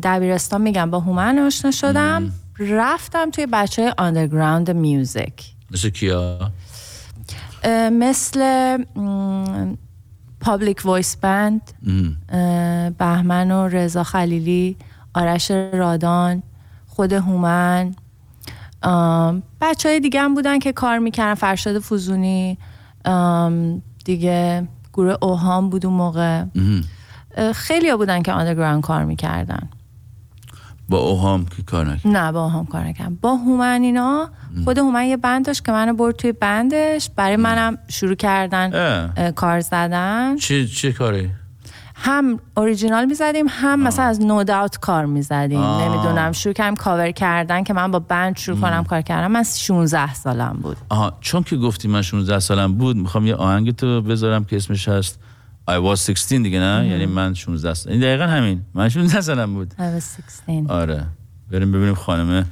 دبیرستان میگم با هومن آشنا شدم. رفتم توی بچه‌های آندرگراوند میوزیک. مثل کیا؟ مثل پابلیک وایس بند، بهمن و رضا خلیلی، آرش رادان، خود هومن، بچه‌های دیگه هم بودن که کار میکردن، فرشاد فوزونی دیگه، گروه اوهام بود اون موقع. خیلی ها بودن که آندرگراوند کار میکردن. با اوهام که کار نکرد؟ نه با اوهام کار نکردم. با هومن اینا، خود هومن یه بند داشت که منو برد توی بندش، برای منم شروع کردن کار زدن. چه کاری؟ هم اوریجینال میزدیم، هم مثلا از نو داوت کار میزدیم، نمیدونم، شروع کردم کاور کردن که من با بند شروع کنم کار کردم. من 16 سالم بود. چون که گفتی من 16 سالم بود، میخوام یه آهنگ تو بذارم که اسمش هست I was 16 دیگه، نه؟ یعنی من 16 سالم. این دقیقا همین. من 16 سالم بود. I was 16. آره. بریم ببینیم خانم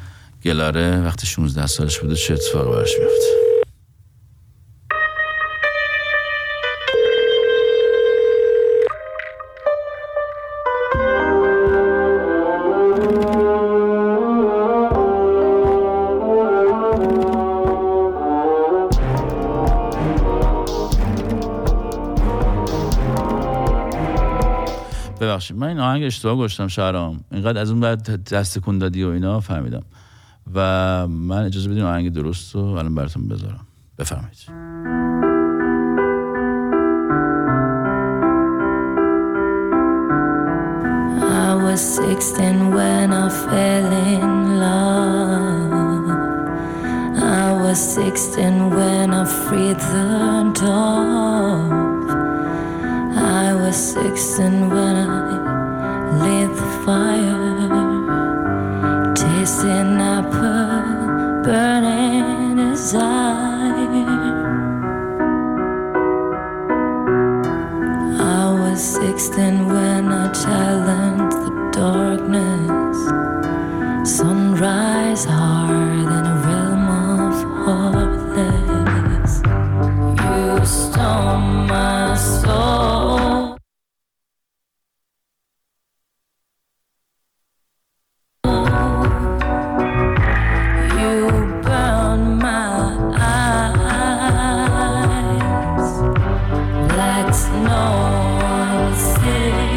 گلاره وقتی 16 سالش بوده چه اتفاقی براش میفته. من این آهنگ اشتباه گوشتم شهرام، اینقدر از اون بعد دست کن دادی و اینا فهمیدم، و من اجازه بدین آهنگ درست رو الان براتون بذارم. بفرمایید. I was 16 when I fell in love. I was 16 when I freed the dog. I was 16 when I lit the fire, tasting up a burning desire. I was 16 when I challenged the darkness, sunrise hard in a realm of heartless. You stole my soul. No one said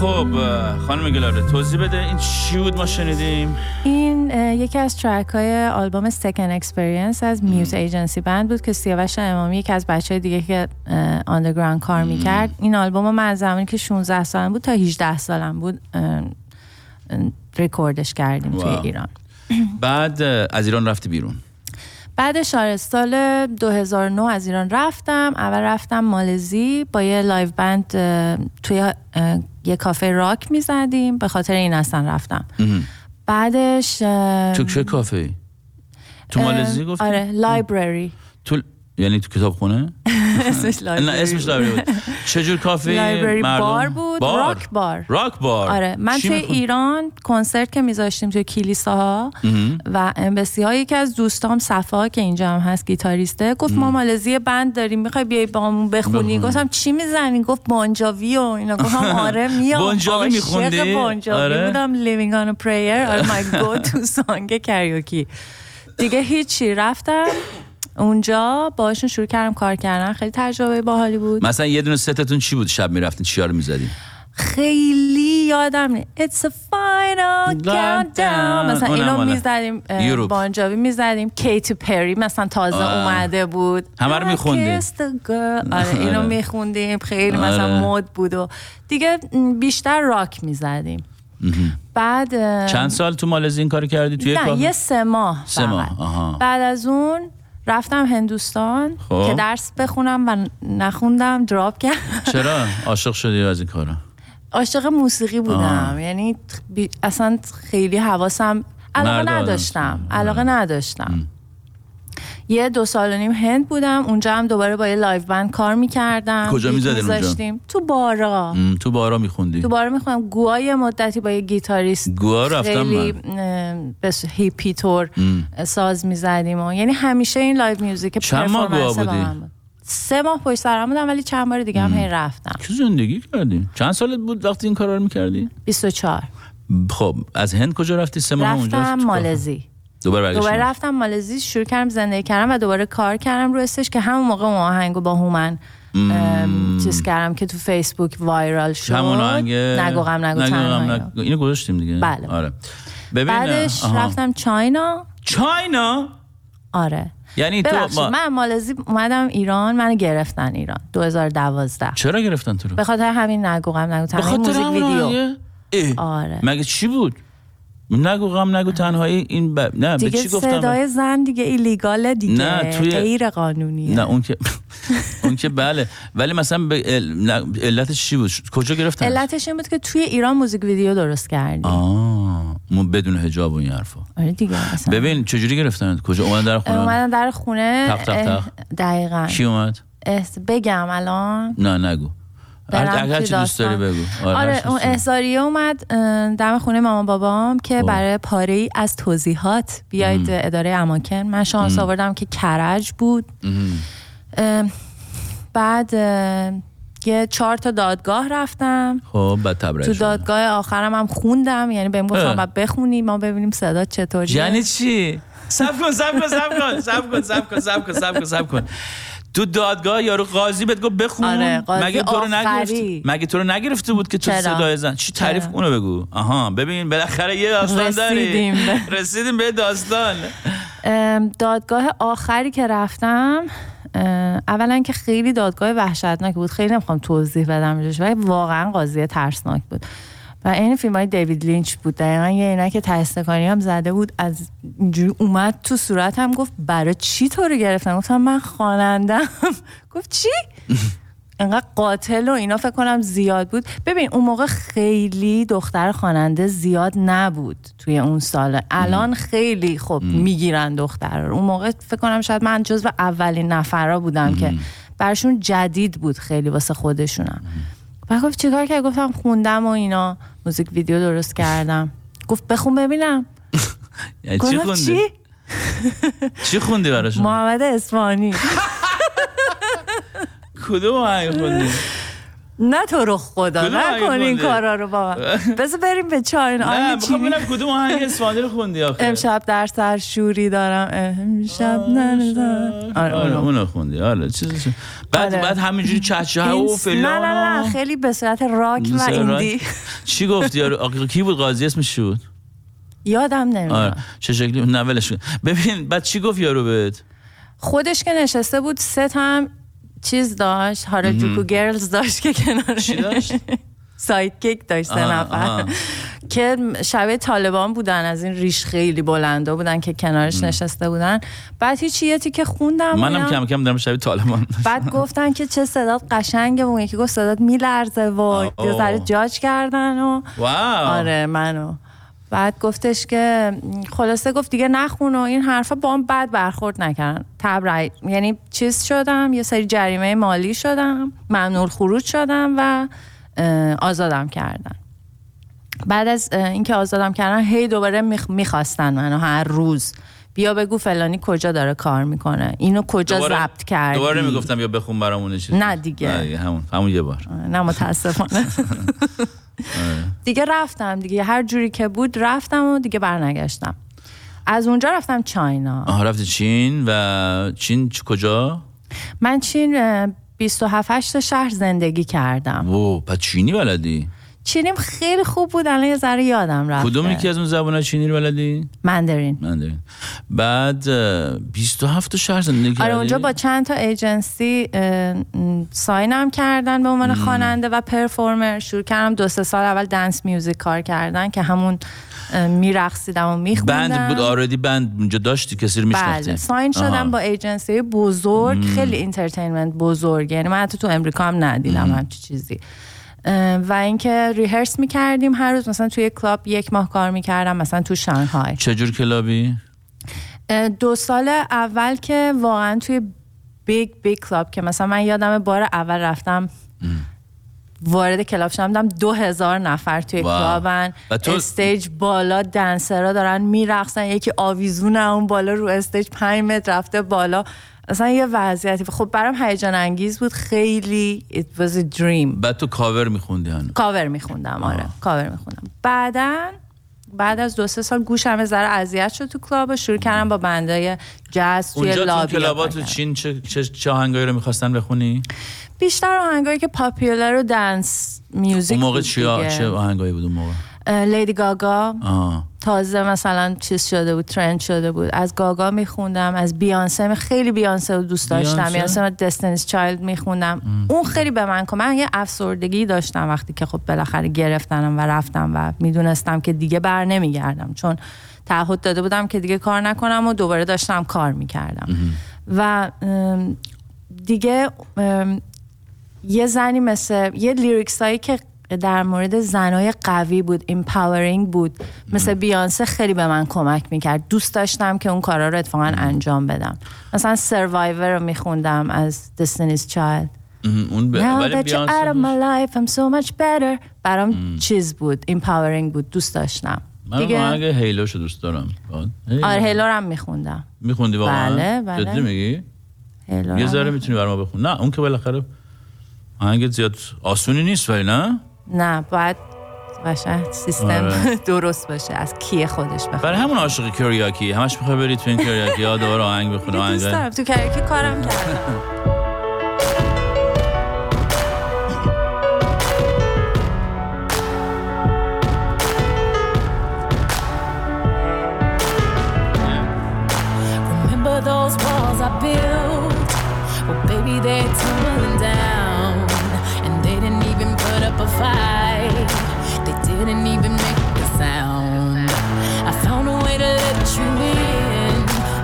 خب خانم گلاره توضیح بده این چی بود ما شنیدیم؟ این یکی از ترک های آلبوم سکن اکسپریانس از میوز ایجنسی بند بود که سیاوش امامی یکی از بچه دیگه که آندرگراند کار میکرد. این آلبوم من از زمانی که 16 سالم بود تا 18 سالم بود ریکوردش کردیم توی ایران. بعد از ایران رفتی بیرون؟ بعدش سال 2009 از ایران رفتم. اول رفتم مالزی با یه لایو بند توی یه کافه راک میزدیم، به خاطر این اصلا رفتم. بعدش تو چه کافه؟ تو مالزی گفتی؟ آره، لایبرری. تو یعنی تو کتابخونه؟ اسمش لایبرری. نه اسمش لایبرری بود. چجور کافه؟ لایبرری بار بود، راک بار. راک بار. آره، من توی ایران کنسرت که میذاشتیم توی کلیساها و امبسی ها، یکی از دوستام صفا که اینجا هم هست گیتاریسته گفت ما مالزی بند داریم میخوای بیای باهامون بخونی؟ گفتم چی میزنی؟ گفت بانجاوی و اینا. گفتم آره میام. بانجاوی میخوندی؟ آره بودم Living on a Prayer or My Go To Song کریوکی. دیگه هیچی، رفتم اونجا باشون شروع کردم کار کردن. خیلی تجربه باحالی بود. مثلا یه دونه ستتون چی بود؟ شب میرفتین چیارو میزدین؟ خیلی یادم نیست. It's a final countdown مثلا اینو میزدیم، بانجاوی میزدیم. کیتی پری مثلا تازه اومده بود، همه رو میخوندیم. آره اینو میخوندیم، خیلی مثلا مود بود و دیگه بیشتر راک میزدیم. بعد چند سال تو مالزی این کارو کردی؟ توی نه یه 3 ماه. 3 ماه. بعد از اون رفتم هندوستان که درس بخونم و نخوندم، دراپ کردم. چرا؟ عاشق شدی از این کارا؟ عاشق موسیقی بودم. یعنی اصلا خیلی حواسم علاقه نداشتم. یه 2.5 سال هند بودم. اونجا هم دوباره با یه لایو بند کار میکردم. کجا میزدیم اونجا؟ تو بارا. تو بارا میخوندی؟ تو بارا میخوندم. گوا یه مدتی با یه گیتاریست گوا رفتم خیلی بس هیپی تور ساز میزدیم. یعنی همیشه این لایو میوزیک پرفورمنس با هم بود. 3 ماه پشت سر هم بودم ولی چند بار دیگه هم هی رفتم. چه زندگی کردی؟ چند سالت بود وقتی این کارا رو میکردی؟ 24. خب از هند کجا رفتی 3 ماه اونجا؟ رفتم مالزی. دوباره رفتم مالزی، شروع کردم زندگی کردم و دوباره کار کردم رو استش که همون موقع اون آهنگو با هومن چیز کردم که تو فیسبوک وایرال شد. همون آهنگ نگو غم نگو اینو گذاشتیم دیگه. بله. آره. بعدش رفتم چاینا. آره. یعنی تو من مالزی اومدم ایران، منو گرفتن ایران 2012. چرا گرفتن تو رو؟ به خاطر همین نگو غم نگو تنهایی موزیک ویدیو. آره. مگه چی بود؟ نگو غم نگو تنهایی این نه به چی گفتم؟ صدای زن دیگه ایلیگاله دیگه. نه توی غیر قانونیه. نه اون که بله. ولی مثلا علتش چی بود؟ کجا گرفتن؟ علتش این بود که توی ایران موزیک ویدیو درست کردیم. ما بدون حجاب و این حرفا. آره دیگه. مثلا ببین چجوری گرفتن؟ کجا اومدن در خونه؟ اومدن در خونه. تق. دقیقاً. کی اومد؟ بگم الان. نه نگو. اگه چی دوست داری بگو. آره اون احضاریه اومد دم خونه مامان بابام که برای پاره‌ای از توضیحات بیاید اداره اماکن. من شانس آوردم که کرج بود. بعد یه 4 تا دادگاه رفتم. خب بعد تبرئه تو دادگاه آخرم هم خوندم. یعنی بهم گفتم بعد بخونی ما ببینیم صدا چطوریه. یعنی چی؟ صبر کن. تو دادگاه یارو قاضی بهت گفت بخون. آره، مگه تو رو نگرفته بود که تو صدای زن چی تعریف اونو بگو. آها ببین بالاخره یه داستان داری. رسیدیم به داستان. دادگاه آخری که رفتم اولا که خیلی دادگاه وحشتناک بود. خیلی نمیخوام توضیح بدم روش ولی واقعا قاضی ترسناک بود و این فیلمای دیوید لینچ بود. دقیقاً یه اینا که تستکانی هم زده بود از اینجوری اومد تو صورتم گفت برای چی تو رو گرفتن؟ گفتم من خواننده‌ام. گفت چی؟ انقدر قاتل و اینا فکر کنم زیاد بود. ببین اون موقع خیلی دختر خواننده زیاد نبود توی اون سال. الان خیلی خب میگیرن دختر رو. اون موقع فکر کنم شاید من جزو اولین نفرا بودم که براشون جدید بود خیلی واسه خودشونم. بعد گفت چیکار کردی؟ گفتم خوندم و اینا موزیک ویدیو درست کردم. گفت بخون ببینم. چی خوندی؟ چی خوندی براشون؟ محمد اسفهانی. کدوم آهنگ خوندی؟ نه تو رو خدا نکن این کارا رو با من. بذار بریم به چاین. نه میخوام ببینم کدوم آهنگ اصفهانی رو خوندی آخه. امشب در سرشوری دارم امشب ندارم. آره اونو خوندی. آره چیزش بعد همینجوری چهچه و فلان. نه خیلی به صورت راک و ایندی. چی گفتی یارو کی بود قاضی اسمش بود؟ یادم نمیاد. چه شکلی نولش ببین بعد چی گفت یارو بهت؟ خودش که نشسته بود ستم چیز داشت هاراجوکو گرلز داشت که کنارش سایدکیک داشت سه نفر که شبیه طالبان بودن از این ریش خیلی بلنده بودن که کنارش نشسته بودن. بعد هیچیتی که خوندم منم کم کم دارم شبیه طالبان. بعد گفتن که چه صدات قشنگه. اون یکی گفت صدات میلرزه و یه ذره جاج کردن و آره منو. بعد گفتش که خلاصه گفت دیگه نخون و این حرفا. با هم بد برخورد نکردن. تبرئه یعنی چیز شدم یه سری جریمه مالی شدم، ممنوع خروج شدم و آزادم کردن. بعد از اینکه آزادم کردن هی دوباره میخواستن منو هر روز بیا بگو فلانی کجا داره کار میکنه، اینو کجا ضبط کردی. دوباره میگفتم بیا بخون برامون چیزی. نه دیگه همون یه بار. نه متاسفانه. دیگه رفتم دیگه هر جوری که بود رفتم و دیگه برنگشتم. از اونجا رفتم چاینا. آها رفتی چین. و چین کجا؟ من چین 27-8 شهر زندگی کردم. اوه پس چینی بلدی؟ چینیم خیلی خوب بود الان یه ذره یادم رفته. کدوم یکی از اون زبان‌های چینی رو بلدی؟ مندرین. بعد 27 شهر زندگی کردی؟ آره اونجا با چند تا ایجنسی ساینم کردن به عنوان خواننده و پرفورمر. شروع کردم 2-3 سال اول دنس میوزیک کار کردن که همون میرقصیدم و میخوندم. بند بود آردی بند اونجا داشتی کسی رو میشناختی؟ بله ساین شدم با ایجنسی بزرگ خیلی انترتینمنت بزرگ. یعنی من حتی تو امریکا هم ندیدم همچین چیزی. و اینکه ریهرس میکردیم هر روز مثلا توی کلاب 1 ماه کار میکردم مثلا تو شانگهای. چجور کلابی؟ 2 سال اول که واقعا توی بیگ کلاب که مثلا من یادم بار اول رفتم وارد کلاب شدم 2000 نفر توی کلابن. استیج بالا دنسرها دارن میرقصن یکی آویزونه اون بالا رو استیج 5 متر رفته بالا. اصلا یه وضعیتی خب برام هیجان انگیز بود خیلی. it was a dream. بعد تو کاور میخوندی؟ کاور میخوندم آره کاور میخوندم. بعد از 2-3 سال گوشم ذره اذیت شد تو کلاب. شروع کردم با بندای جاز توی لابی. اونجا تو کلابات چین چه آهنگایی رو میخواستن بخونی؟ بیشتر آهنگایی که پاپیولر و دنس میوزیک. اون موقع چه آهنگایی بود اون موقع؟ لیدی گاگا تازه مثلا چیز شده بود ترند شده بود. از گاگا میخوندم. از بیانسه خیلی بیانسه رو دوست داشتم. بیانسه من دستینیز چایلد میخوندم. اون خیلی به من کمک. من یه افسردگی داشتم وقتی که خب بالاخره گرفتنم و رفتم و میدونستم که دیگه بر نمیگردم چون تعهد داده بودم که دیگه کار نکنم و دوباره داشتم کار میکردم و دیگه یه زنی مثل یه لیریکس هایی که در مورد زنای قوی بود empowering بود مثل بیانسه خیلی به من کمک میکرد. دوست داشتم که اون کارا رو اتفاقا انجام بدم. مثلا سروایور رو میخوندم از Destiny's Child. Now that you're out of my life I'm so much better. برام چیز بود empowering بود دوست داشتم. من آهنگ هیلوشو دوست دارم. آره هیلو رو هم میخوندم. میخوندی واقعا؟ بله جدی میگی؟ یه ذره میتونی برام بخون؟ نه اون که بالاخره آهنگ زیاد آسونی نیست ولی نه باید باشه سیستم درست باشه از کی خودش بخواد. برای همون عاشق کریاکی همش میخواد برید تو این کریاکی یا دوباره آهنگ بخونه. آهنگ دوست دارم تو کریاکی کارم کردم. Remember those walls I built, well baby they're tumbling down and they didn't even up a fight, they didn't even make a sound. I found a way to let you in,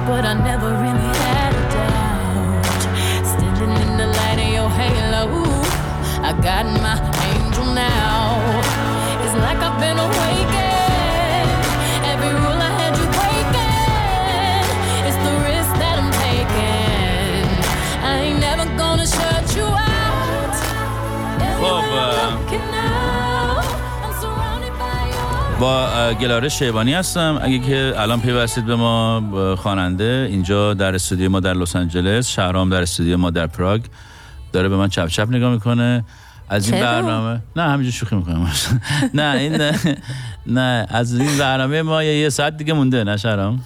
but I never really had a doubt. Standing in the light of your halo, I got my angel now. It's like I've been awakened, every rule I had you breaking. It's the risk that I'm taking, I ain't never gonna shut you out. با گلاره شیبانی هستم. اگه که الان پیوستید به ما خواننده اینجا در استودیو ما در لس آنجلس، شهرام در استودیو ما در پراگ داره به من چپ چپ نگاه میکنه. از این برنامه نه همینجوری شوخی می‌کنم. نه از این برنامه ما یه ساعت دیگه مونده نه شهرام؟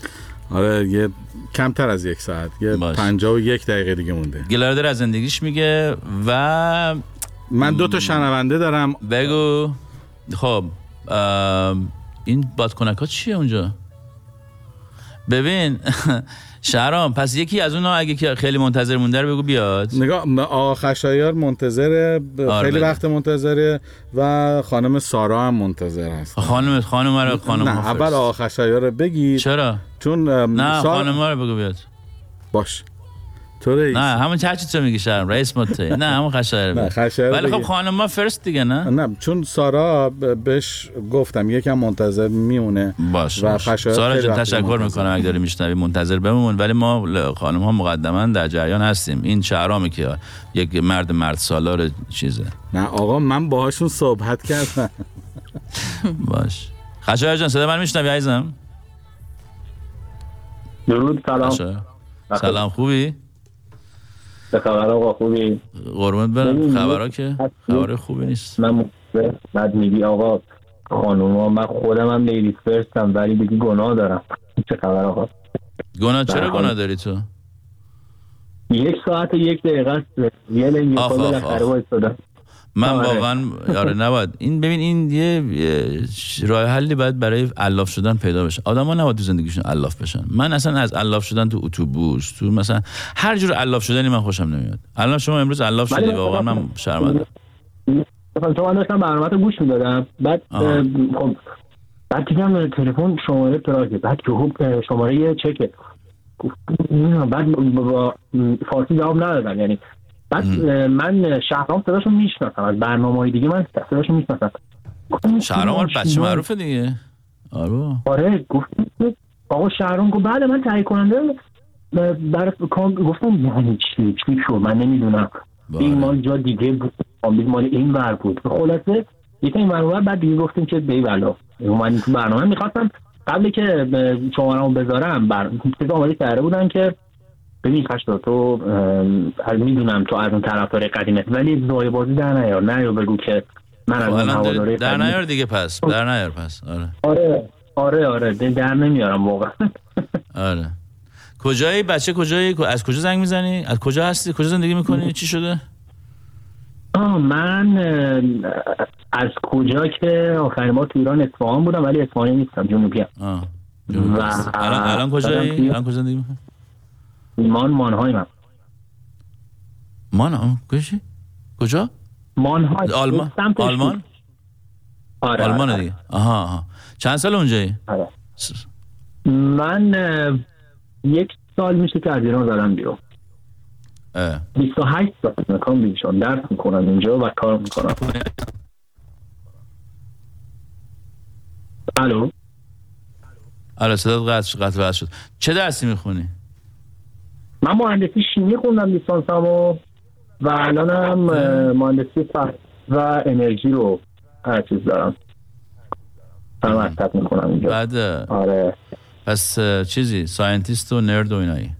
آره یه کمتر از یک ساعت، یه 51 دقیقه دیگه مونده. گلاره داره از زندگیش میگه و من 2 تا شنونده دارم. بگو. خب این بادکنک‌ها چیه اونجا؟ ببین شهرام پس یکی از اونها اگه خیلی منتظر مونده رو بگو بیاد. نگاه آقا خشایار منتظره خیلی وقت منتظره و خانم سارا هم منتظر هست. خانم نه اول آقا خشایار رو بگید. چرا؟ چون نه خانم ها رو بگو بیاد. باش تو رئیس. نه همون چچی تو میگی شهرام رئیس ماته. نه همون خشایار. نه خشایار ولی خب خانم ها فرست دیگه. نه چون سارا بهش گفتم یکم منتظر میمونه. باش و خشایار سارا جان تشکر میکنم اگه داری میشنوی منتظر بمون ولی ما خانم ها مقدما در جریان هستیم. این شهرامی که یک مرد سالار چیزه. نه آقا من باهاشون صحبت کردم. باش خشایار جان صدا من میشنوی عزیزم؟ درود سلام خوبی؟ خبرها آقا خوبی؟ قربونت برم. خبرها که خبر خوبی نیست. من بعد میگی آقا خانوما من خودم هم لیلی فرستم ولی دیگه گناه دارم. چه خبر آقا؟ گناه چرا گناه داری تو؟ 1 ساعت و 1 دقیقه است. یه لنگ خدا لخره وایسادم. من واقعا یاره نباید این ببین این یه راه حلی باید برای الاف شدن پیدا بشه. آدما نباید تو زندگیشون الاف بشن. من اصلا از الاف شدن تو اتوبوس تو مثلا هر جور الاف شدنی من خوشم نمیاد. الان شما امروز الاف شدی واقعا من شرمنده. مثلا من داشتم برنامه‌تو گوش میدادم بعد خب بعد دیدم تلفن شماره پراگ بعد که خب شماره چکه بعد با فارسی جواب ندادن یعنی بعد من شهرام صداشو میشناسم از برنامه‌های دیگه من صداشو میشناسم. شهرام بچه معروفه دیگه. آره گفت آقا شهرام گفت بعد من تایید کننده برای گفتم یعنی چی شو من نمیدونم. این مال جا دیگه بود مال این ور بود. خلاصه یکی این ور بعد دیگه گفتیم که بی والا من تو برنامه میخواستم قبل که شماره‌مو بذارم برنامه اومدی کرده بودن که ببین خشتا تو میدونم تو از اون طرفدار قدیمه ولی زای بازی در نیار بگو که من از اون هواداره در نیار دیگه پس در نیار پس آره در نمیارم واقعا. آره کجایی بچه کجایی از کجا زنگ میزنی از کجا هستی کجا زندگی میکنی چی شده؟ من از کجا که آخرین ما تو ایران اصفهان بودم ولی اصفهانی نیستم جنوبیم. الان کجایی الان کجا زندگی میکنی؟ مانهایم. مانهایم کجا؟ مانهایم آلمان. آره آلمان دیگه. آها چند سال اونجایی؟ آره من 1 سال میشه که از ایران زدم بیرون. 28 سال مکان بیشون درس میکنم اینجا و کار میکنم. الو صدات قطع شد. چه درسی میخونی؟ من مهندسی شیمی خوندم لیسانسمو و الانم مهندسی فضا و انرژی رو هر چیز دارم. من مطلب میخونم اینجا. بعد آره پس چیزی ساینتیست و نرد و اینایی؟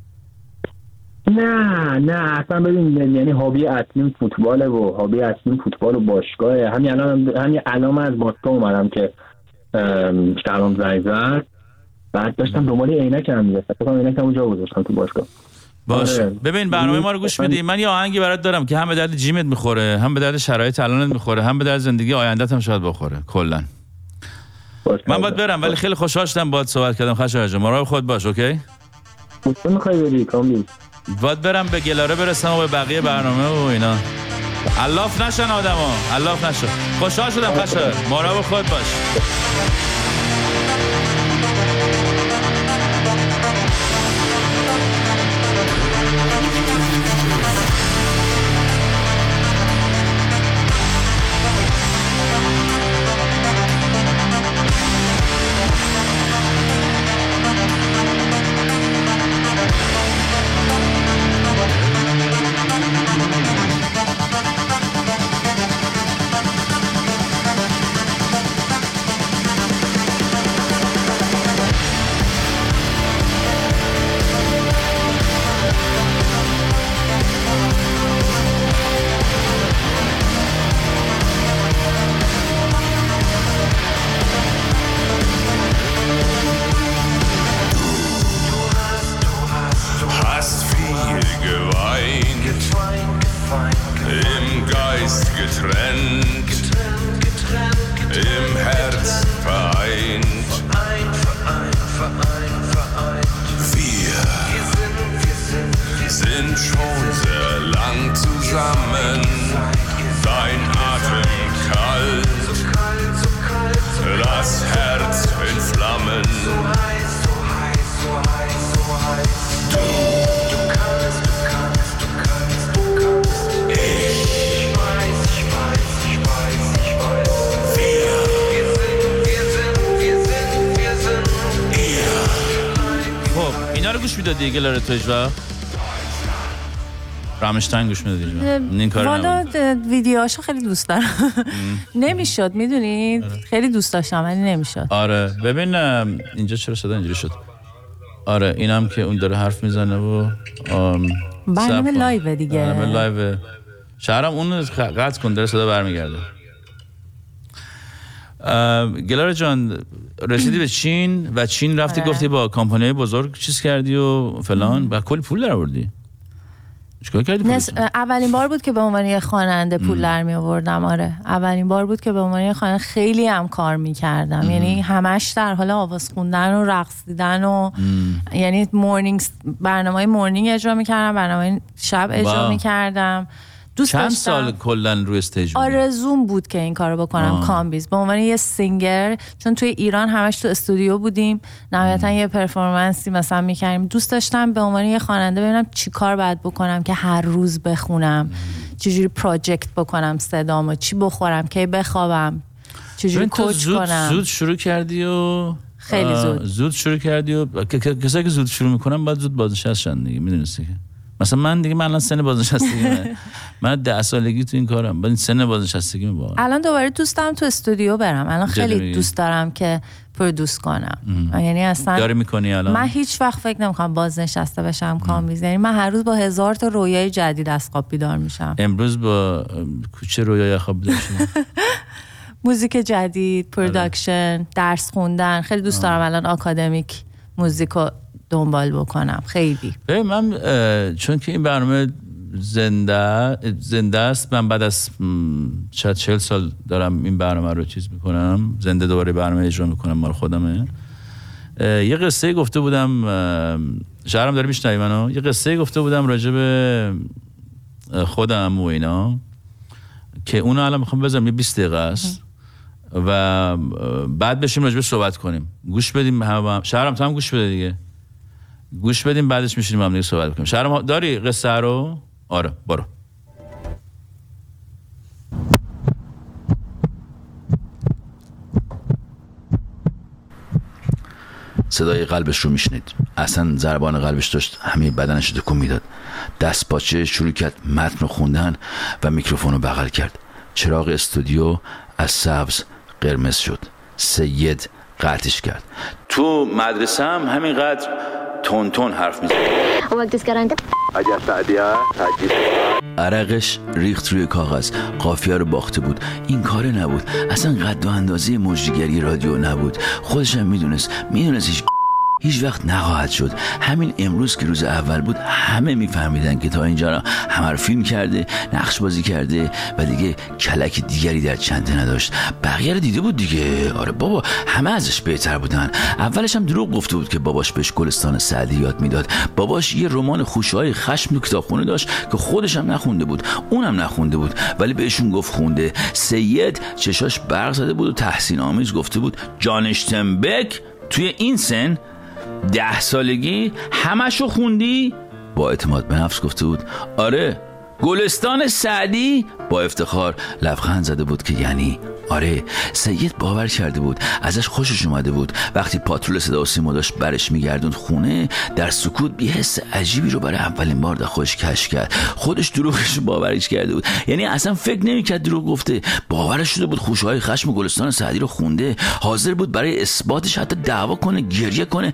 نه اصلا ببین یعنی هابی اصلیم فوتباله و هابی اصلیم فوتبال و باشگاهه. همین الان من از باشگاه اومدم که شهرام زنگ بعد داشتم دنبال عینک هم می‌گشتم فکر کنم عینک اونجا گذاشتم تو باشگاه. باشه ببین برنامه ما رو گوش میدی. من یه آهنگی برات دارم که هم به درد جیمت میخوره هم به درد شرایط الانت میخوره هم به درد زندگی آینده‌ت هم شاید بخوره کلا. من باید برم ولی خیلی خوشحال شدم باهات صحبت کردم خشایار جان. مراقب خودت باش اوکی؟ چطور می‌خوای بری کامبیز؟ باید برم به گلاره برسم و به بقیه برنامه و اینا. الاف نشن آدما الاف نشن. خوشحال شدم خشایار. مراقب خودت باش. im Herz vereint. Wir sind schon sehr lang zusammen. Dein Atem kalt, das Herz in Flammen. Du kannst, du kannst, du kannst. اینا رو گوش میدادی گلاره تو اجرا؟ رامشتاین گوش میدادی این کار نمیدونم والا ویدیوهاشو خیلی دوست دارم نمیشد میدونید خیلی دوست داشتم ولی نمیشد. آره ببین اینجا چرا صدا اینجوری شد. آره اینم که اون داره حرف میزنه و برنامه لایو دیگه برنامه لایو شهرام اون رو قطع کن داره صدا برمیگرده. گلاره جان رسیدی به چین و چین رفتی گفتی با کمپانی‌های بزرگ چیز کردی و فلان و کلی پول درآوردی. چیکار کردی؟ اولین بار بود که به عنوان یه خواننده پول درمی‌آوردم. آره اولین بار بود که به عنوان یه خواننده خیلی هم کار می‌کردم. یعنی همش در حال آواز خوندن و رقص دیدن و یعنی مورنینگز برنامه‌های مورنینگ اجرا می‌کردم، برنامه‌های شب اجرا می‌کردم. چند سال کلن روی استیج بود؟ آرزوم بود که این کارو بکنم. کامبیز به عنوان یه سینگر، چون توی ایران همش تو استودیو بودیم، نهایتا یه پرفورمنسی مثلا میکردیم. دوست داشتم به عنوان یه خواننده ببینم چی کار باید بکنم که هر روز بخونم، چجوری پروژکت بکنم صدامو، چی بخورم، کی بخوابم، چجوری کوچ کنم. زود شروع کردی و خیلی زود شروع کردی و کسایی که زود شروع میکنن بعد زود بازنشسته شدن دیگه، میدونستی که مثلا من دیگه الان سن بازنشستگیمه. من 10 سالگی تو این کارم، بعد سن بازنشستگی من بود. الان دوباره دوستم تو استودیو برم. الان خیلی دوست دارم که پرودوس کنم. یعنی اصلا داری می‌کنی الان؟ من هیچ وقت فکر نمی‌کنم بازنشسته بشم کامبیز. یعنی من هر روز با 1000 تا رویای جدید از خواب بیدار میشم. امروز با کوچه رویای خواب بیدار شدم. موزیک جدید، پروداکشن، درس خوندن. خیلی دوست دارم الان آکادمیک موزیکو دنبال بکنم. خیلی من چون که این برنامه زنده است، من بعد از 40 سال دارم این برنامه رو چیز میکنم، زنده دوباره برنامه اجرا میکنم، مال خودمه. یه قصه گفته بودم، شهرام داره میشنوی منو، یه قصه گفته بودم راجع به خودم و اینا که اونو الان میخوام بذارم، یه 20 دقیقه است و بعد بشیم راجع به صحبت کنیم. گوش بدیم شهرام، تو هم گوش بده دیگه، گوش بدیم بعدش میشینیم با هم دیگه صحبت بکنیم. شهرام داری قصه رو؟ آره برو. صدای قلبش رو میشنید، اصلا ضربان قلبش داشت همه بدنش رو تکون میداد. دست پاچه شروع کرد متن رو خوندن و میکروفون رو بغل کرد. چراغ استودیو از سبز قرمز شد. سید قطعش کرد. تو مدرسه هم همینقدر تون حرف میزنه. عرقش ریخت روی کاغذ، قافیه رو باخته بود. این کاره نبود، اصلا قد و اندازه مجریگری رادیو نبود. خودش هم میدونست هیچ وقت نخواهد شد. همین امروز که روز اول بود همه میفهمیدن که تا اینجا همه رو فیلم کرده، نقش بازی کرده و دیگه کلک دیگری در چنده نداشت. بقیه رو دیده بود دیگه. آره بابا، همه ازش بهتر بودن. اولش هم دروغ گفته بود که باباش بهش گلستان سعدی یاد میداد. باباش یه رمان خوشه‌های خشم تو کتابخونه داشت که خودش هم نخونده بود، اونم نخونده بود، ولی بهشون گفت خونده. سید چشاش برق زده بود و تحسین آمیز گفته بود جان اشتنبک توی این سن 10 سالگی همشو خوندی؟ با اعتماد به نفس گفته بود آره گلستان سعدی. با افتخار لبخند زده بود که یعنی آره. سید باور کرده بود، ازش خوشش اومده بود. وقتی پاترول صدا و سیما داشت برش میگردوند خونه، در سکوت بی حس عجیبی رو برای اولین بار در خودش کشف کرد. خودش دروغش رو باورش کرده بود، یعنی اصلا فکر نمیکرد دروغ گفته. باورش شده بود خوشهای خشم گلستان سعدی رو خونده. حاضر بود برای اثباتش حتی دعوا کنه، گریه کنه،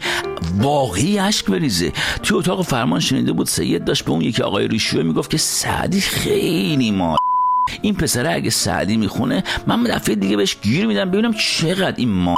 واقعی اشک بریزه. تو اتاق فرمان شنیده بود سید داشت به اون یکی آقای ریشو میگفت که سعدی خیلی ما این پسره اگه سعدی میخونه من دفعه دیگه بهش گیر میدم ببینم چقدر این ما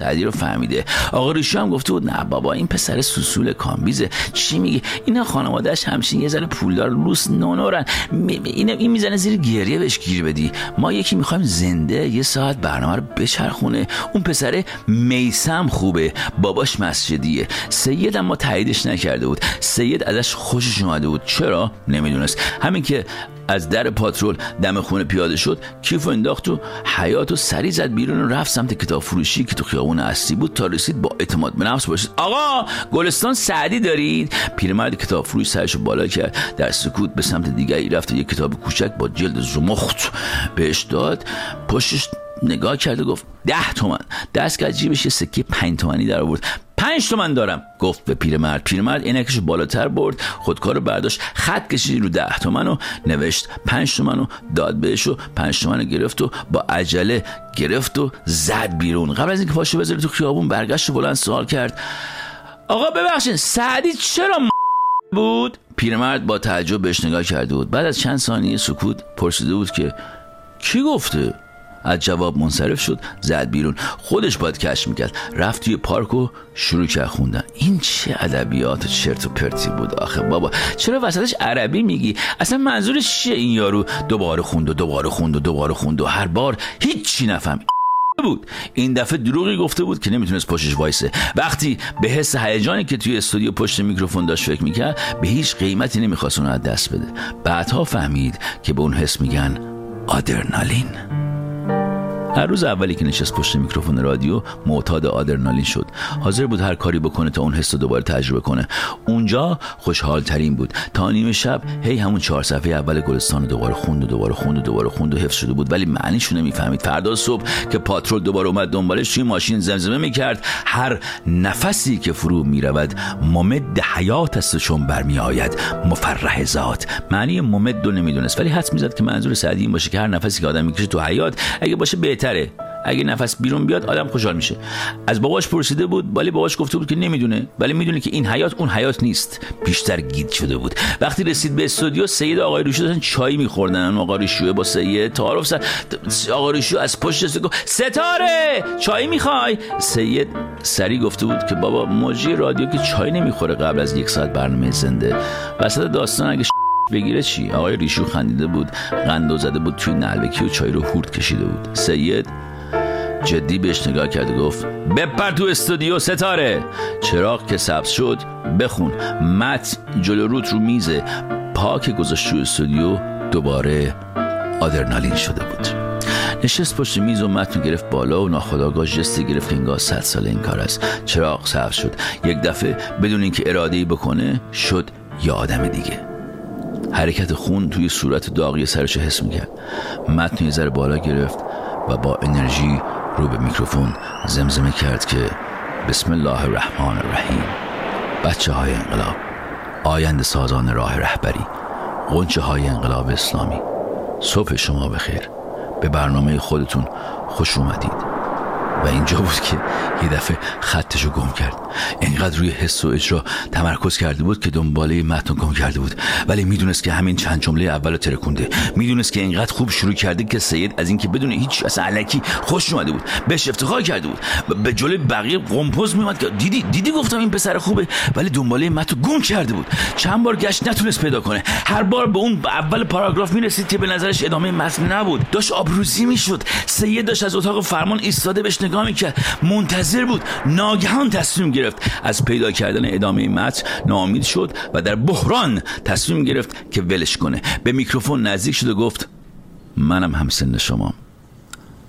دردی رو فهمیده. آقا ریشو هم گفته بود نه بابا این پسر سوسول کامبیزه، چی میگه اینا خانوادهش همچین یه ذره پولدار لوس نونورن، این میزنه زیر گریه بهش گیر بدی. ما یکی میخوایم زنده یه ساعت برنامه رو بچرخونه. اون پسر میثم خوبه، باباش مسجدیه. سید اما تاییدش نکرده بود، سید ازش خوشش اومده بود، چرا نمیدونست. همین که از در پاترول دم خونه پیاده شد، کیفو انداخت تو حیاط و سری زد بیرون و رفت سمت کتاب فروشی که تو خیابون اصلی بود. تا رسید با اعتماد به نفس باشید آقا گلستان سعدی دارید؟ پیرمرد کتاب فروش سرشو بالا کرد، در سکوت به سمت دیگری رفت و یک کتاب کوچک با جلد زمخت بهش داد، پشتش نگاه کرد و گفت 10 تومن. دست کرد جیبش یه سکه 5 تومانی در آورد. 5 تومن دارم، گفت به پیرمرد. پیرمرد عینکشو بالاتر برد، خودکارو برداشت، خط کشید رو 10 تومن و نوشت 5 تومن و داد بهش و 5 تومن رو گرفت و با عجله گرفت و زد بیرون. قبل از اینکه پاشو بذاره تو خیابون برگشت و بلند سوال کرد آقا ببخشید سعدی چرا بود؟ پیرمرد با تعجب بهش نگاه کرده بود. بعد از چند ثانیه سکوت پرسیده بود که کی گفته؟ از جواب منصرف شد، زد بیرون. خودش باید کش میکرد. رفت توی پارک و شروع کرد خوندن. این چه ادبیات چرت و پرتی بود آخه بابا، چرا وسطش عربی میگی؟ اصلا منظورش چیه این یارو؟ دوباره خوند و هر بار هیچی نفهمید بود. این دفعه دروغی گفته بود که نمیتونست پشتش وایسه. وقتی به حس هیجانی که توی استودیو پشت میکروفون داشت فکر میکرد، به هیچ قیمتی نمیخواست اون رو از دست بده. بعدها فهمید که به اون حس میگن آدرنالین. هر روز اولی که نشست پشت میکروفون رادیو معتاد آدرنالین شد. حاضر بود هر کاری بکنه تا اون حس رو دوباره تجربه کنه. اونجا خوشحال ترین بود. تا نیمه شب هی همون 4 صفحه اول گلستان دوباره خوند و حفظ شده بود، ولی معنیش رو نمیفهمید. فردا صبح که پاترول دوباره اومد دنبالش، توی ماشین زمزمه میکرد هر نفسی که فرو میرود ممد حیات است چون برمیآید مفرح ذات. معنی ممد رو نمیدونست، ولی حدس میزد که منظور سعدی این باشه که هر نفسی که آدم میکشه تو حیات اگه باشه تره. اگه نفس بیرون بیاد آدم خوشحال میشه. از باباش پرسیده بود، ولی باباش گفته بود که نمیدونه، ولی میدونه که این حیات اون حیات نیست. بیشتر گیج شده بود. وقتی رسید به استودیو، سید آقای روشو داشتن چای میخوردن. آقا روشو با سید تعارف کرد. آقا روشو از پشت سید گفت ستاره چای میخوای؟ سید سری گفته بود که بابا مجری رادیو که چای نمیخوره قبل از 1 ساعت برنامه زنده. وسط داستان اگه بگیره چی؟ آقای ریشو خندیده بود، قندو زده بود توی نلبکی و چای رو هورد کشیده بود. سید جدی بهش نگاه کرد و گفت بپر تو استودیو ستاره. چراغ که سبز شد بخون. متن جلو روت رو میزه، پاک گذاشت تو استودیو. دوباره آدرنالین شده بود. نشست پشت میز و متن گرفت بالا و ناخودآگاه جستی گرفت که انگار 100 سال این کار است. چراغ سبز شد. یک دفعه بدون اینکه اراده‌ای بکنه شد یه آدم دیگه. حرکت خون توی صورت داغی سرش حس میکرد. متن یه ذره بالا گرفت و با انرژی رو به میکروفون زمزمه کرد که بسم الله الرحمن الرحیم. بچه های انقلاب، آینده سازان راه رهبری، غنچه های انقلاب اسلامی، صبح شما بخیر، به برنامه خودتون خوش اومدید. و اینجا بود که یه دفعه خطشو گم کرد. اینقدر روی حس و اجرا تمرکز کرده بود که دنباله متن گم کرده بود، ولی میدونست که همین چند جمله اولو ترکونده. میدونست که اینقدر خوب شروع کرده که سید از این که بدون هیچ اصلا علکی خوش اومده بود، بهش افتخار کرده بود. به جلوی بقیه قمپوز میومد که دیدی گفتم این پسر خوبه، ولی دنباله متن گم کرده بود. چند بار گشت نتونست پیدا کنه. هر بار به اون اول پاراگراف میرسید که به نظرش ادامه متن نبود. داش آبروزی میشد. سید داشت از اتاق فرمان ایستاده بهش نگاه میکرد، منتظر بود. ناگهان تصمیم گرفت. از پیدا کردن ادامه متن ناامید شد و در بحران تصمیم گرفت که ولش کنه. به میکروفون نزدیک شد و گفت منم همسن شما،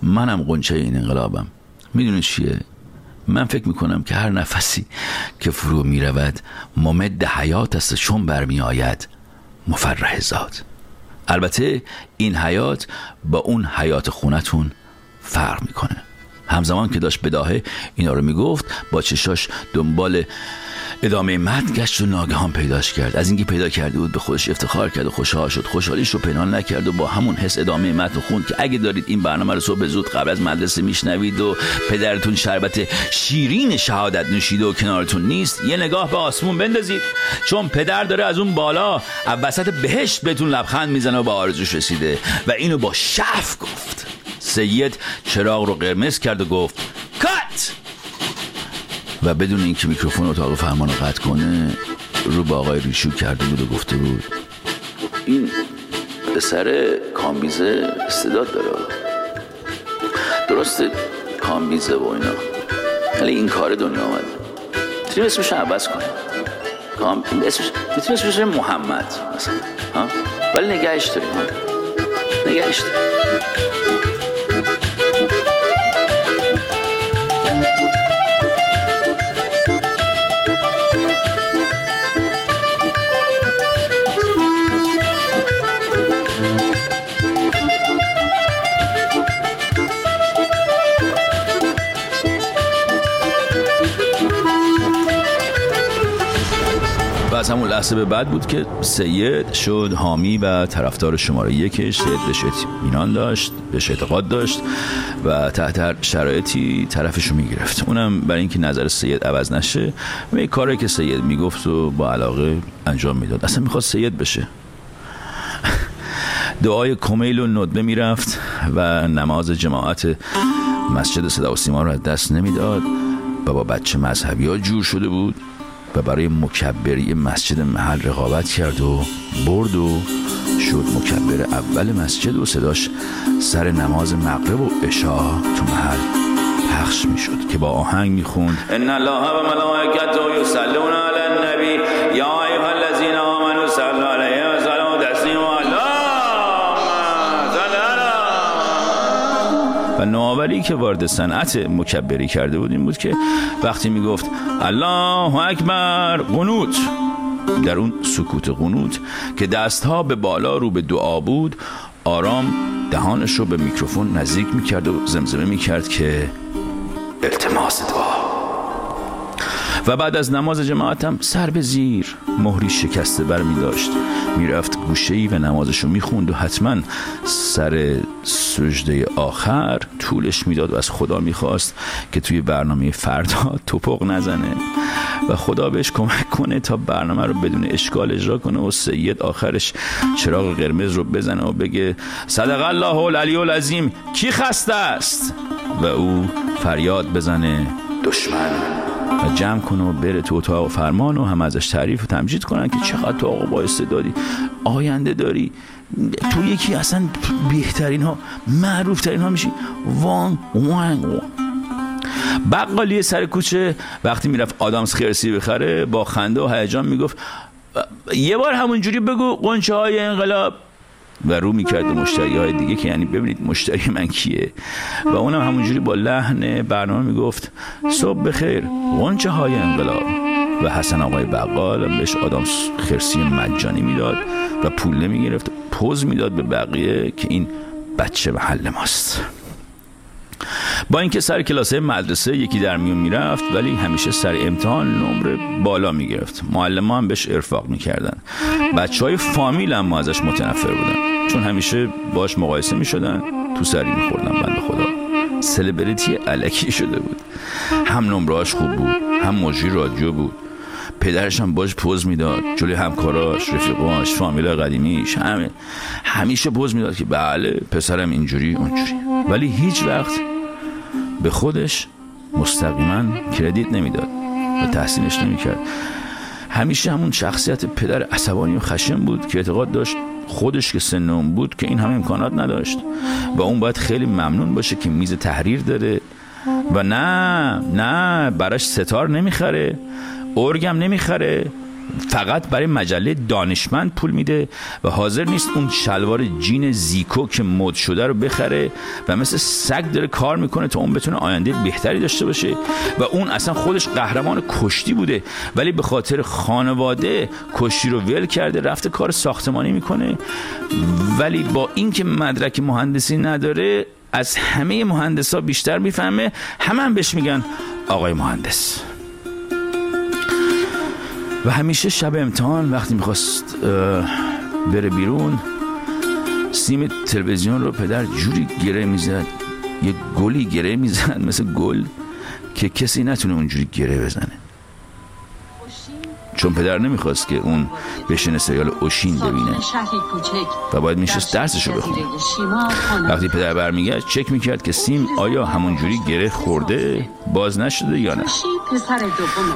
منم غنچه این انقلابم. میدونید چیه؟ من فکر میکنم که هر نفسی که فرو میرود ممد حیات است چون برمی آید مفرح ذات. البته این حیات با اون حیات خونتون فرق میکنه. همزمان که داشت بداهه اینا رو میگفت، با چشاش دنبال ادامه متن گشت و ناگهان پیداش کرد. از اینکه پیدا کرده بود به خودش افتخار کرد و خوشحال شد. خوشحالیش رو پنهان نکرد و با همون حس ادامه متن خوند که اگه دارید این برنامه رو صبح زود قبل از مدرسه میشنوید و پدرتون شربت شیرین شهادت نوشیده و کنارتون نیست، یه نگاه به آسمون بندازید، چون پدر داره از اون بالا از وسط بهشت بهتون لبخند میزنه و به آرزوش رسیده. و اینو با شعف گفت. سید چراغ رو قرمز کرد و گفت کات. و بدون اینکه میکروفون اتاق فرمان رو قطع کنه رو با آقای ریشو کرده بود و گفته بود این پسر کامبیزه استعداد داره، درسته کامبیزه و اینا، ولی این کار دنیا آمده، میتونیم اسمش رو عوض کنیم، میتونیم اسمش رو محمد مثلا، ولی نگهش داریم، نگهش داریم. از همون لحظه به بعد بود که سید شد حامی و طرفدار شماره یکش. سید بهش ایمان داشت، بهش اعتقاد داشت و تحت هر شرایطی طرفشو میگرفت. اونم برای اینکه نظر سید عوض نشه یه کاری که سید میگفت و با علاقه انجام میداد. اصلا میخواست سید بشه. دعای کمیل و ندبه میرفت و نماز جماعت مسجد صدا و سیما رو از دست نمیداد و با بچه مذهبی ها جور شده بود و برای مکبری مسجد محل رقابت کرد و برد و شد مکبر اول مسجد و صداش سر نماز مغرب و عشاء تو محل پخش می شد که با آهنگ می خوند ان الله و ملائکته یصلون علی النبی یا ایها الذین آمنوا صلوا علیه و سلموا تسلیما و نوآوری که وارد صنعت مکبری کرده بود این بود که وقتی میگفت الله اکبر قنوت، در اون سکوت قنوت که دستها به بالا رو به دعا بود، آرام دهانش رو به میکروفون نزدیک میکرد و زمزمه میکرد که التماس دعا. و بعد از نماز جماعت هم سر به زیر، مهری شکسته بر میداشت، میرفت گوشه‌ای و نمازشو میخوند و حتما سر سجده آخر طولش میداد و از خدا میخواست که توی برنامه فردا توپق نزنه و خدا بهش کمک کنه تا برنامه رو بدون اشکال اجرا کنه و سید آخرش چراغ قرمز رو بزنه و بگه صدق الله العلی العظیم، کی خسته است؟ و او فریاد بزنه دشمن و جمع کنه و بره تو اتاق فرمان و هم ازش تعریف و تمجید کنن که چقدر تو آقا با استعدادی، آینده داری، تو یکی اصلا بهترین ها، معروف ترین ها میشی. وان بقالی سر کوچه وقتی میرفت آدامس خرسی بخره با خنده و هیجان میگفت یه بار همونجوری بگو قنچه های انقلاب و رو میکرد و مشتری های دیگه که یعنی ببینید مشتری من کیه، و اونم همونجوری با لحن برنامه میگفت صبح بخیر غنچه های انقلاب، و حسن آقای بقال بهش آدامس خرسی مجانی میداد و پول نمیگرفت، پوز میداد به بقیه که این بچه محل ماست. با اینکه سر کلاسه مدرسه یکی در میون میرفت ولی همیشه سر امتحان نمره بالا میگرفت. معلم‌ها هم بهش ارفاق میکردن، بچهای فامیل هم ازش متنفر بودن چون همیشه باش مقایسه میشدن، تو سری میخوردن. بنده خدا سلبریتی الکی شده بود، هم نمرهاش خوب بود، هم مجری رادیو بود، پدرش هم باش پوز میداد جلوی همکاراش، رفیقاش، فامیلای قدیمیش، همه همیشه پوز میداد که بله پسرم اینجوری اونجوری، ولی هیچ وقت به خودش مستقیما کردیت نمیداد و تحسینش نمیکرد. همیشه همون شخصیت پدر عصبانی و خشن بود که اعتقاد داشت خودش که سنم بود که این همه امکانات نداشت و اون باید خیلی ممنون باشه که میز تحریر داره و نه براش ستار نمیخره، ارگم نمیخره، فقط برای مجله دانشمند پول میده و حاضر نیست اون شلوار جین زیکو که مد شده رو بخره و مثل سگ داره کار میکنه تا اون بتونه آینده بهتری داشته باشه. و اون اصلا خودش قهرمان کشتی بوده ولی به خاطر خانواده کشتی رو ول کرده رفته کار ساختمانی میکنه، ولی با اینکه مدرک مهندسی نداره از همه مهندسا بیشتر میفهمه، همه بهش میگن آقای مهندس. و همیشه شب امتحان وقتی میخواست بره بیرون سیم تلویزیون رو پدر جوری گره میزد، یه گلی گره میزد مثل گل که کسی نتونه اونجوری گره بزنه، چون پدر نمیخواست که اون بشینه سریال اوشین ببینه و باید میشست درسشو بخونه. وقتی پدر برمیگشت چک میکرد که سیم آیا همونجوری گره خورده باز نشده یا نه.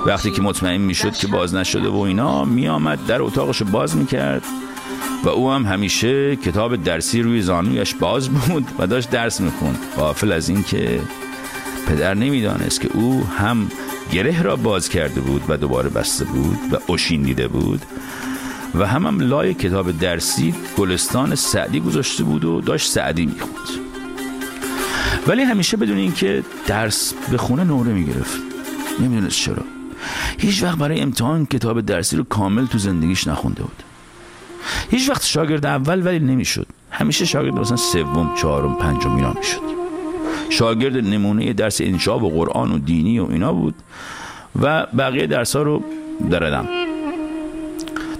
وقتی که مطمئن میشد که باز نشده و اینا، میامد در اتاقشو باز میکرد و او هم همیشه کتاب درسی روی زانویش باز بود و داشت درس میخوند، غافل از این که پدر نمیدانست که او هم گره را باز کرده بود و دوباره بسته بود و آشین دیده بود و هم لای کتاب درسی گلستان سعدی گذاشته بود و داشت سعدی میخوند، ولی همیشه بدون این که درس به خونه نمره میگرفت. نمیدونست چرا هیچ وقت برای امتحان کتاب درسی رو کامل تو زندگیش نخونده بود، هیچ وقت شاگرد اول ولی نمیشد، همیشه شاگرد مثلا سوم، چهارم، پنجم اینا میشد. شاگرد نمونه درس انشا و قرآن و دینی و اینا بود و بقیه درس‌ها رو دردم.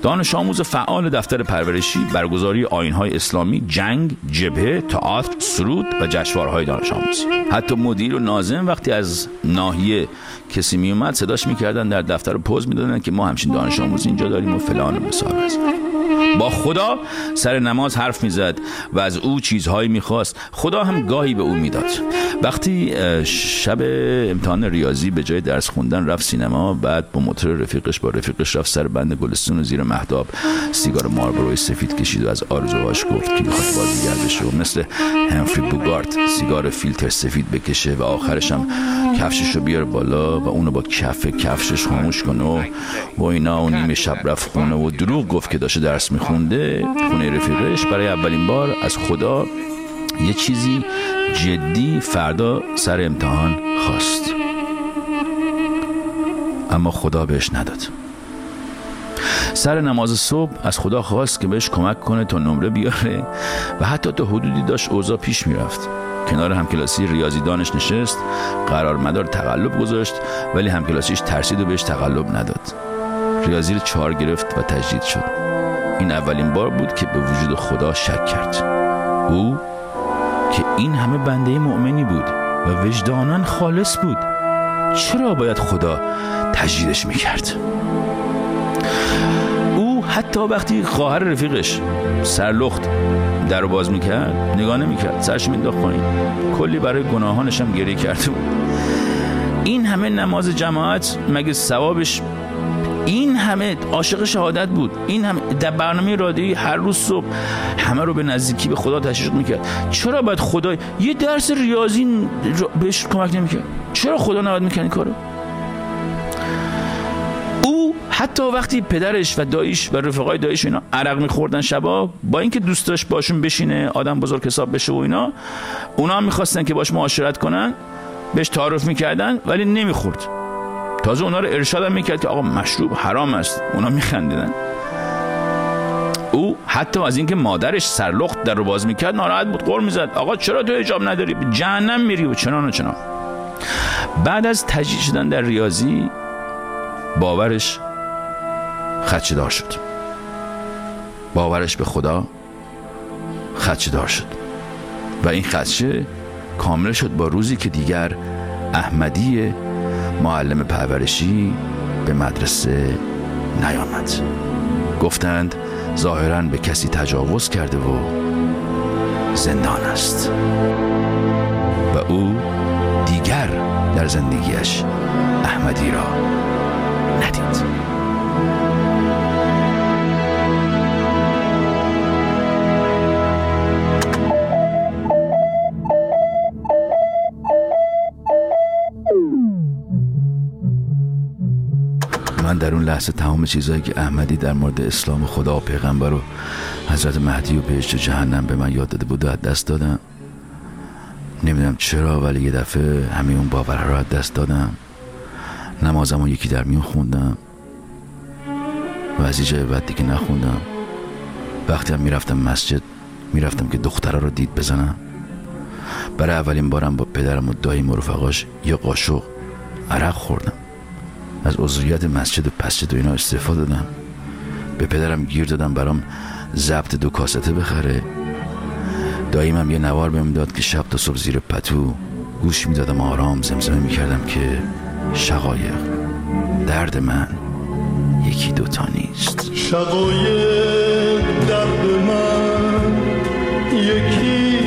دانش آموز فعال دفتر پرورشی، برگزاری آیین‌های اسلامی، جنگ، جبهه، تئاتر، سرود و جشنواره‌های دانش آموز. حتی مدیر و ناظم وقتی از ناحیه کسی میومد صداش میکردن در دفتر و پوز میدادن که ما همچین دانش آموز اینجا داریم و فلان و بسار هست. با خدا سر نماز حرف میزد و از او چیزهایی میخواست، خدا هم گاهی به او میداد. وقتی شب امتحان ریاضی به جای درس خوندن رفت سینما، بعد با موتور رفیقش رفت سر بند گلستون و زیر مهتاب سیگار مارلبوروی سفید کشید و از آرزوهاش گفت که میخواد بازیگر بشه و مثل همفری بوگارت سیگار فیلتر سفید بکشه و آخرش هم کفشش رو بیاره بالا و اونو با کفشش خاموش کنه و اینا. و نیمه شب رفت خونه و دروغ گفت که داشته درس میخونده. خونه رفیقش برای اولین بار از خدا یه چیزی جدی فردا سر امتحان خواست، اما خدا بهش نداد. سر نماز صبح از خدا خواست که بهش کمک کنه تا نمره بیاره و حتی تا حدودی داشت اوضاع پیش میرفت. کنار همکلاسی ریاضی دانش نشست، قرار مدار تقلب گذاشت، ولی همکلاسیش ترسید و بهش تقلب نداد. ریاضی رو 4 گرفت و تجدید شد. این اولین بار بود که به وجود خدا شک کرد. او که این همه بنده مؤمنی بود و وجداناً خالص بود، چرا باید خدا تجدیدش میکرد؟ او حتی وقتی خواهر رفیقش سرلخت در رو باز میکرد نگاه نمیکرد، سرش مینداخت پایین. کلی برای گناهانش هم گریه کرده بود. این همه نماز جماعت مگه ثوابش؟ این همه عاشق شهادت بود، این همه در برنامه رادیویی هر روز صبح همه رو به نزدیکی به خدا تشویق میکرد، چرا باید خدا یه درس ریاضی بهش کمک نمیکرد؟ چرا خدا نباید میکرد این کارو؟ او حتی وقتی پدرش و داییش و رفقای داییش اینا عرق میخوردن شبا، با اینکه دوست داشت باشون بشینه آدم بزرگ حساب بشه و اینا، اونا هم میخواستن که باش معاشرت کنن، بهش تعارف میکردن ولی نمیخورد. تازه اونا رو ارشاد هم میکرد که آقا مشروب حرام است، اونا میخندیدن. او حتی از اینکه مادرش سرلخت در رو باز میکرد ناراحت بود، غر میزد آقا چرا تو حجاب نداری، جهنم میری و چنان و چنان. بعد از تجدید شدن در ریاضی باورش خدشه‌دار شد، باورش به خدا خدشه‌دار شد و این خدشه کامل شد با روزی که دیگر احمدی معلم پرورشی به مدرسه نیامد. گفتند ظاهراً به کسی تجاوز کرده و زندان است و او دیگر در زندگیش احمدی را ندید. من در اون لحظه تمام چیزایی که احمدی در مورد اسلام و خدا و پیغمبر و حضرت مهدی و بهشت و جهنم به من یاد داده بود و از دست دادم. نمیدونم چرا ولی یه دفعه همه اون باورها رو از دست دادم. نمازم رو یکی در میون خوندم و از جای بعد دیگه نخوندم. وقتی هم میرفتم مسجد میرفتم که دخترها رو دید بزنم. برای اولین بارم با پدرم و دایم و رفقاش یه قاشق عرق خوردم. از عضویت مسجد و پسجد و اینا استفاده دادم. به پدرم گیر دادم برام ضبط 2 کاسته بخره. داییمم یه نوار بهم داد که شب تا صبح زیر پتو گوش میدادم، آرام زمزمه میکردم که شقایق درد من یکی دوتا نیست، شقایق درد من یکی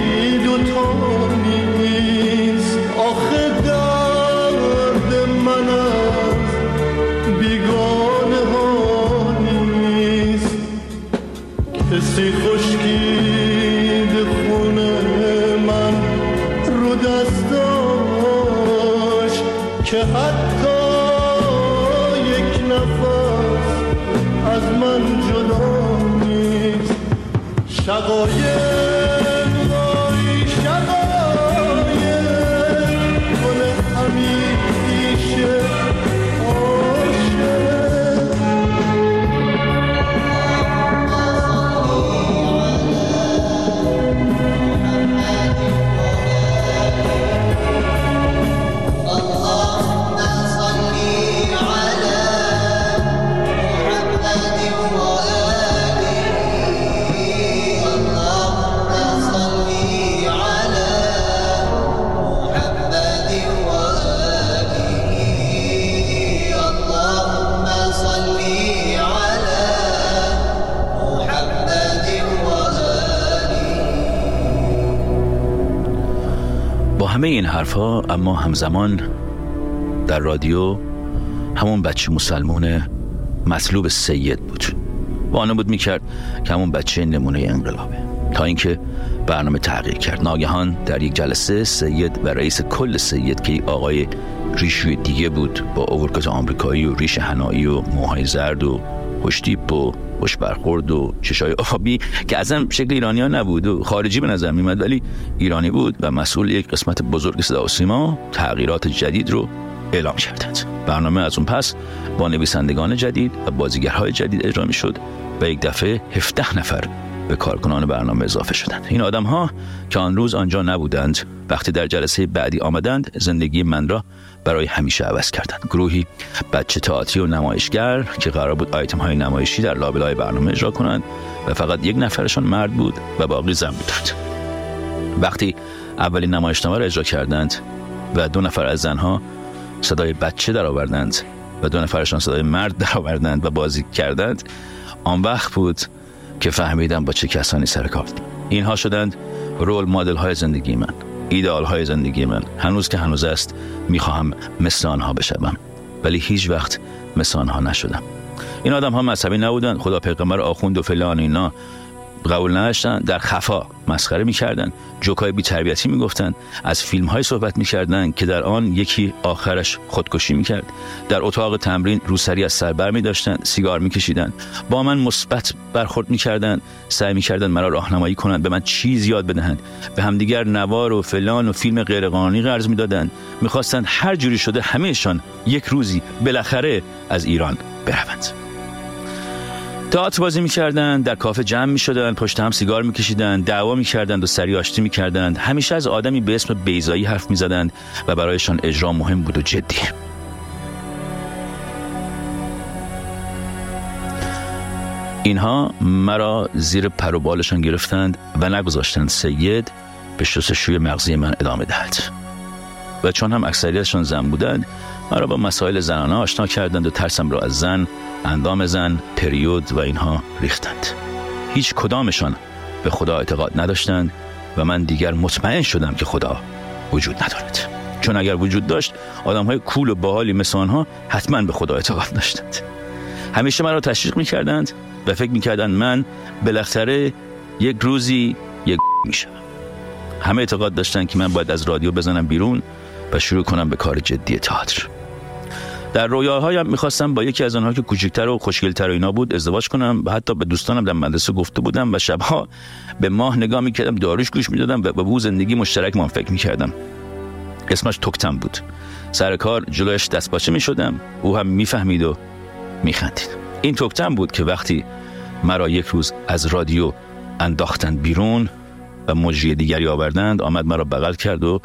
دوتا نیست، آخه درد منم که حتی یک نفس از من جدا نیست. شقایق وای شقایق گل همیشه عاشق. همه این حرفها اما همزمان در رادیو همون بچه مسلمون مطلوب سید بود و آنه بود میکرد که همون بچه نمونه انقلابه، تا اینکه برنامه تغییر کرد. ناگهان در یک جلسه سید و رئیس کل سید که آقای ریشوی دیگه بود با اوورکت آمریکایی و ریش حنایی و موهای زرد و خوشتیپ و خوش برخورد و چشای آبی که اصلا شکل ایرانی ها نبود و خارجی به نظر میمد ولی ایرانی بود و مسئول یک قسمت بزرگ صدا و سیما تغییرات جدید رو اعلام کردند. برنامه از اون پس با نویسندگان جدید و بازیگرهای جدید اجرا میشد و یک دفعه 17 نفر به کارکنان برنامه اضافه شدند. این آدم ها که آن روز آنجا نبودند وقتی در جلسه بعدی آمدند زندگی من را برای همیشه عوض کردند. گروهی بچه تئاتری و نمایشگر که قرار بود آیتم های نمایشی در لابلای برنامه اجرا کنند و فقط یک نفرشان مرد بود و باقی زن بودند. وقتی اولین نمایشنامه را اجرا کردند و 2 نفر از زنها صدای بچه در آوردند و 2 نفرشان صدای مرد در آوردند و بازی کردند، آن وقت بود که فهمیدم با چه کسانی سر کار دارم. اینها شدند رول مدل های زندگی من، ایدئال های زندگی من. هنوز که هنوز است میخواهم مثل آنها بشوم، ولی هیچ وقت مثل آنها نشدم. این آدم ها مذهبی نبودند، خدا پیغمبر آخوند و فلان اینا قبول نداشتند، در خفا مسخره میکردند، جوکای بی تربیتی میگفتند، از فیلم های صحبت میکردند که در آن یکی آخرش خودکشی میکرد، در اتاق تمرین روسری از سر بر میداشتند، سیگار میکشیدند، با من مثبت برخورد میکردند، سعی میکردند مرا راهنمایی کنند، به من چیز یاد بدهند، به همدیگر نوار و فلان و فیلم غیرقانونی قرض میدادند، میخواستند هر جوری شده همهشان یک روزی بالاخره از ایران بروند. تئاتر بازی می‌کردند، در کافه جمع می‌شدند، پشت هم سیگار می‌کشیدند، دعوا می‌کردند و سری آشتی می‌کردند. همیشه از آدمی به اسم بیضایی حرف می‌زدند و برایشان اجرا مهم بود و جدی. اینها مرا زیر پر و بالشان گرفتند و نگذاشتند سید به شستشوی مغزی من ادامه دهد. و چون هم اکثریتشان زن بودند، مرا با مسائل زنانه آشنا کردند و ترسم را از زن، اندام زن، پریود و اینها ریختند. هیچ کدامشان به خدا اعتقاد نداشتند و من دیگر مطمئن شدم که خدا وجود ندارد، چون اگر وجود داشت آدم‌های کول و باحالی مثل آنها حتما به خدا اعتقاد داشتند. همیشه مرا تشویق می‌کردند و فکر می‌کردند من بالاخره یک روزی یک میشم. همه اعتقاد داشتند که من باید از رادیو بزنم بیرون و شروع کنم به کار جدی تئاتر. در رویاهایم می‌خواستم با یکی از آنها که کوچکتر و خوشگل‌تر و اینا بود ازدواج کنم و حتی به دوستانم در مدرسه گفته بودم و شب‌ها به ماه نگاه می‌کردم، داروش گوش می‌دادم و به بو زندگی مشترک من فکر می‌کردم. اسمش توکتم بود. سر کار جلویش دستپاچه می‌شدم، او هم می‌فهمید و می‌خندید. این توکتم بود که وقتی مرا یک روز از رادیو انداختند بیرون و مجری دیگری آوردند، آمد مرا بغل کرد و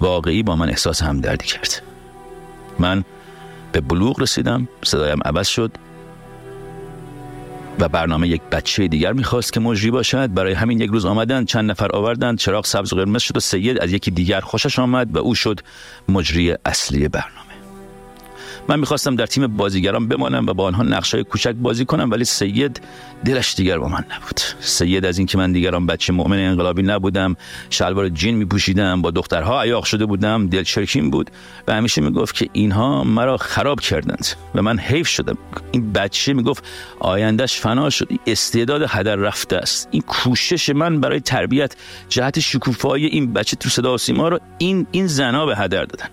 واقعی با من احساس همدردی کرد. من به بلوغ رسیدم، صدایم عوض شد و برنامه یک بچه دیگر میخواست که مجری باشد. برای همین یک روز آمدند، چند نفر آوردند، چراغ سبز و قرمز شد و سید از یکی دیگر خوشش آمد و او شد مجری اصلی برنامه. من میخواستم در تیم بازیگران بمانم و با آنها نقشای کوچک بازی کنم، ولی سید دلش دیگر با من نبود. سید از این که من دیگران بچه مؤمن انقلابی نبودم، شلوار جین میپوشیدم، با دخترها عیاق شده بودم، دلچرکین بود و همیشه میگفت که اینها مرا خراب کردند و من حیف شدم. این بچه میگفت آیندهش فنا شد، استعداد هدر رفته است. این کوشش من برای تربیت جهت شکوفایی این بچه تو صدا و سیما را این زنا به هدر دادن.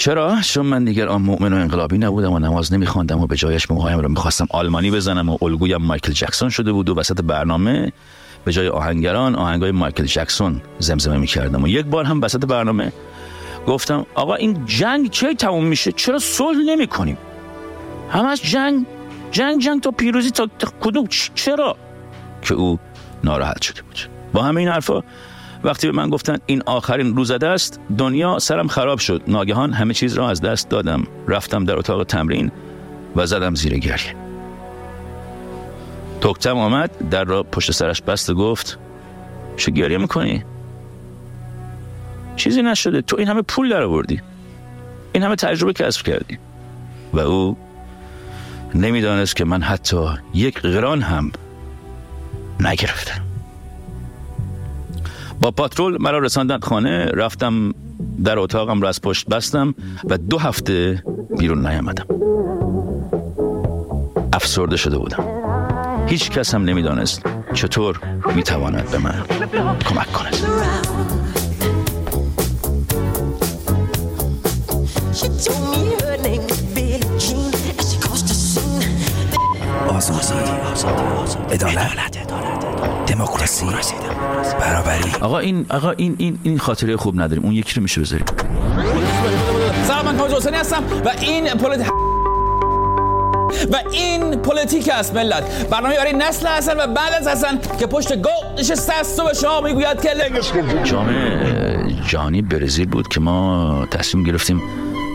چرا؟ چون من دیگر آن مؤمن و انقلابی نبودم و نماز نمیخواندم و به جایش موهایم رو میخواستم آلمانی بزنم و الگویم مایکل جکسون شده بود و وسط برنامه به جای آهنگران آهنگای مایکل جکسون زمزمه میکردم. و یک بار هم وسط برنامه گفتم آقا این جنگ چه تموم میشه؟ چرا صلح نمیکنیم؟ همش جنگ جنگ جنگ تا پیروزی تا کدوم؟ چرا؟ که او ناراحت شده بود. با همه این حرفا وقتی به من گفتن این آخرین روزده است، دنیا سرم خراب شد. ناگهان همه چیز را از دست دادم، رفتم در اتاق تمرین و زدم زیر گریه. تکتم آمد، در را پشت سرش بست و گفت چه گریه میکنی؟ چیزی نشده، تو این همه پول در آوردی، این همه تجربه کسب کردی. و او نمیدانست که من حتی یک قران هم نگرفتم. با پاترول مرا رساندن خانه، رفتم در اتاقم را از پشت بستم و 2 هفته بیرون نیامدم. افسرده شده بودم. هیچ کس هم نمیدانست چطور میتواند به من کمک کند. آزادی، عدالت، دموکراسی، برابری. آقا این خاطره خوب نداریم، اون یکی رو میشه بذاریم. سلام، من کامبیز واسلیه هستم و این پلیتیک است ملت. برنامه یاری نسل حسن و بعد از حسن که پشت گل نشسته است و به شما میگوید که جام جهانی برزیل بود که ما تصمیم گرفتیم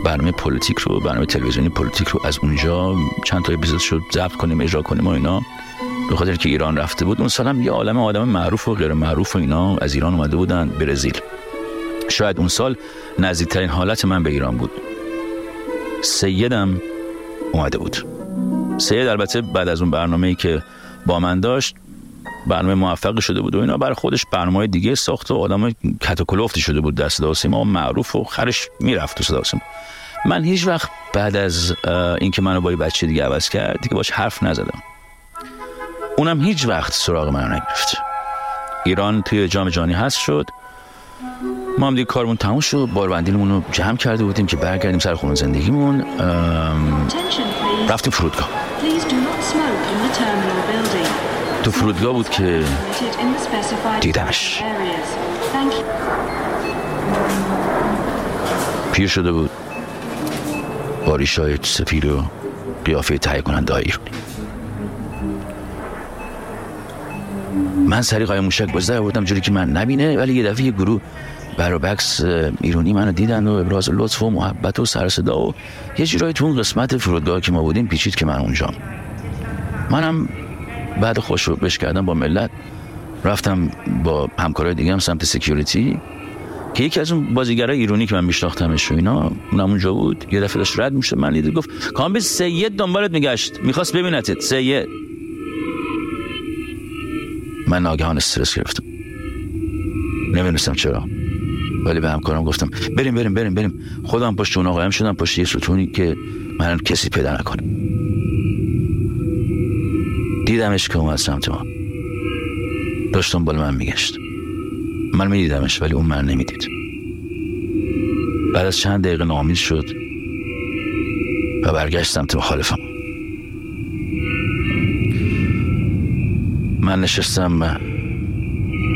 برنامه پلیتیک رو، برنامه تلویزیونی پلیتیک رو از اونجا چند تا اپیزود شد ضبط کنیم، اجرا کنیم و اینا. به خاطر که ایران رفته بود اون سال هم یه عالمه آدم معروف و غیر معروف و اینا از ایران اومده بودن برزیل. شاید اون سال نزدیکترین حالت من به ایران بود. سیدم اومده بود. سید البته بعد از اون برنامه‌ای که با من داشت برنامه موفق شده بود و اینا، برای خودش برنامه‌های دیگه ساخت و آدم کتوکلفتی شده بود در صدا و سیما، معروف و خرش میرفت تو صدا و سیما. من هیچ وقت بعد از اینکه منو با یه بچه دیگه عوض کرد دیگه باش حرف نزدم. اونم هیچ وقت سراغ من نگرفت. ایران توی جام جهانی هست شد، ما هم دیگه کارمون تموم شد، باروندیلمون رو جمع کرده بودیم که برگردیم سر خونه زندگیمون. رفتیم فرودگاه. تو فرودگاه بود که دیدمش. پیر شده بود با ریش‌های سفید و قیافه تهیه کننده های ایرانی. من سری قایم موشک گذر بودم جوری که من نبینه، ولی یه دفعه یه گروه پارادوکس ایرانی منو دیدن و ابراز لطف و محبت و سر صدا و یه جورایی تو اون قسمت فرودگاه که ما بودیم پیچید که من اونجام. منم بعد خوشو بش کردم با ملت، رفتم با همکارای دیگه هم سمت سکیوریتی که یکی از اون بازیگرای ایرانی که من میشناختمش و اینا اونم اونجا بود. یه دفعه داشت رد میشد، من دید گفت کامبیز سید دنبالت میگشت، میخواست ببینتت سید. من ناگهان استرس گرفتم، نمیدونستم چرا، ولی به همکارم گفتم بریم. خودم پشت اون آقایم شدم، پشت یه ستونی که من کسی پیدا نکنه. دیدمش که اومد سمت ما، داشت دنبال من میگشت. من میدیدمش ولی اون من نمیدید. بعد از چند دقیقه ناامید شد و برگشت سمت مخالفم. من نشستم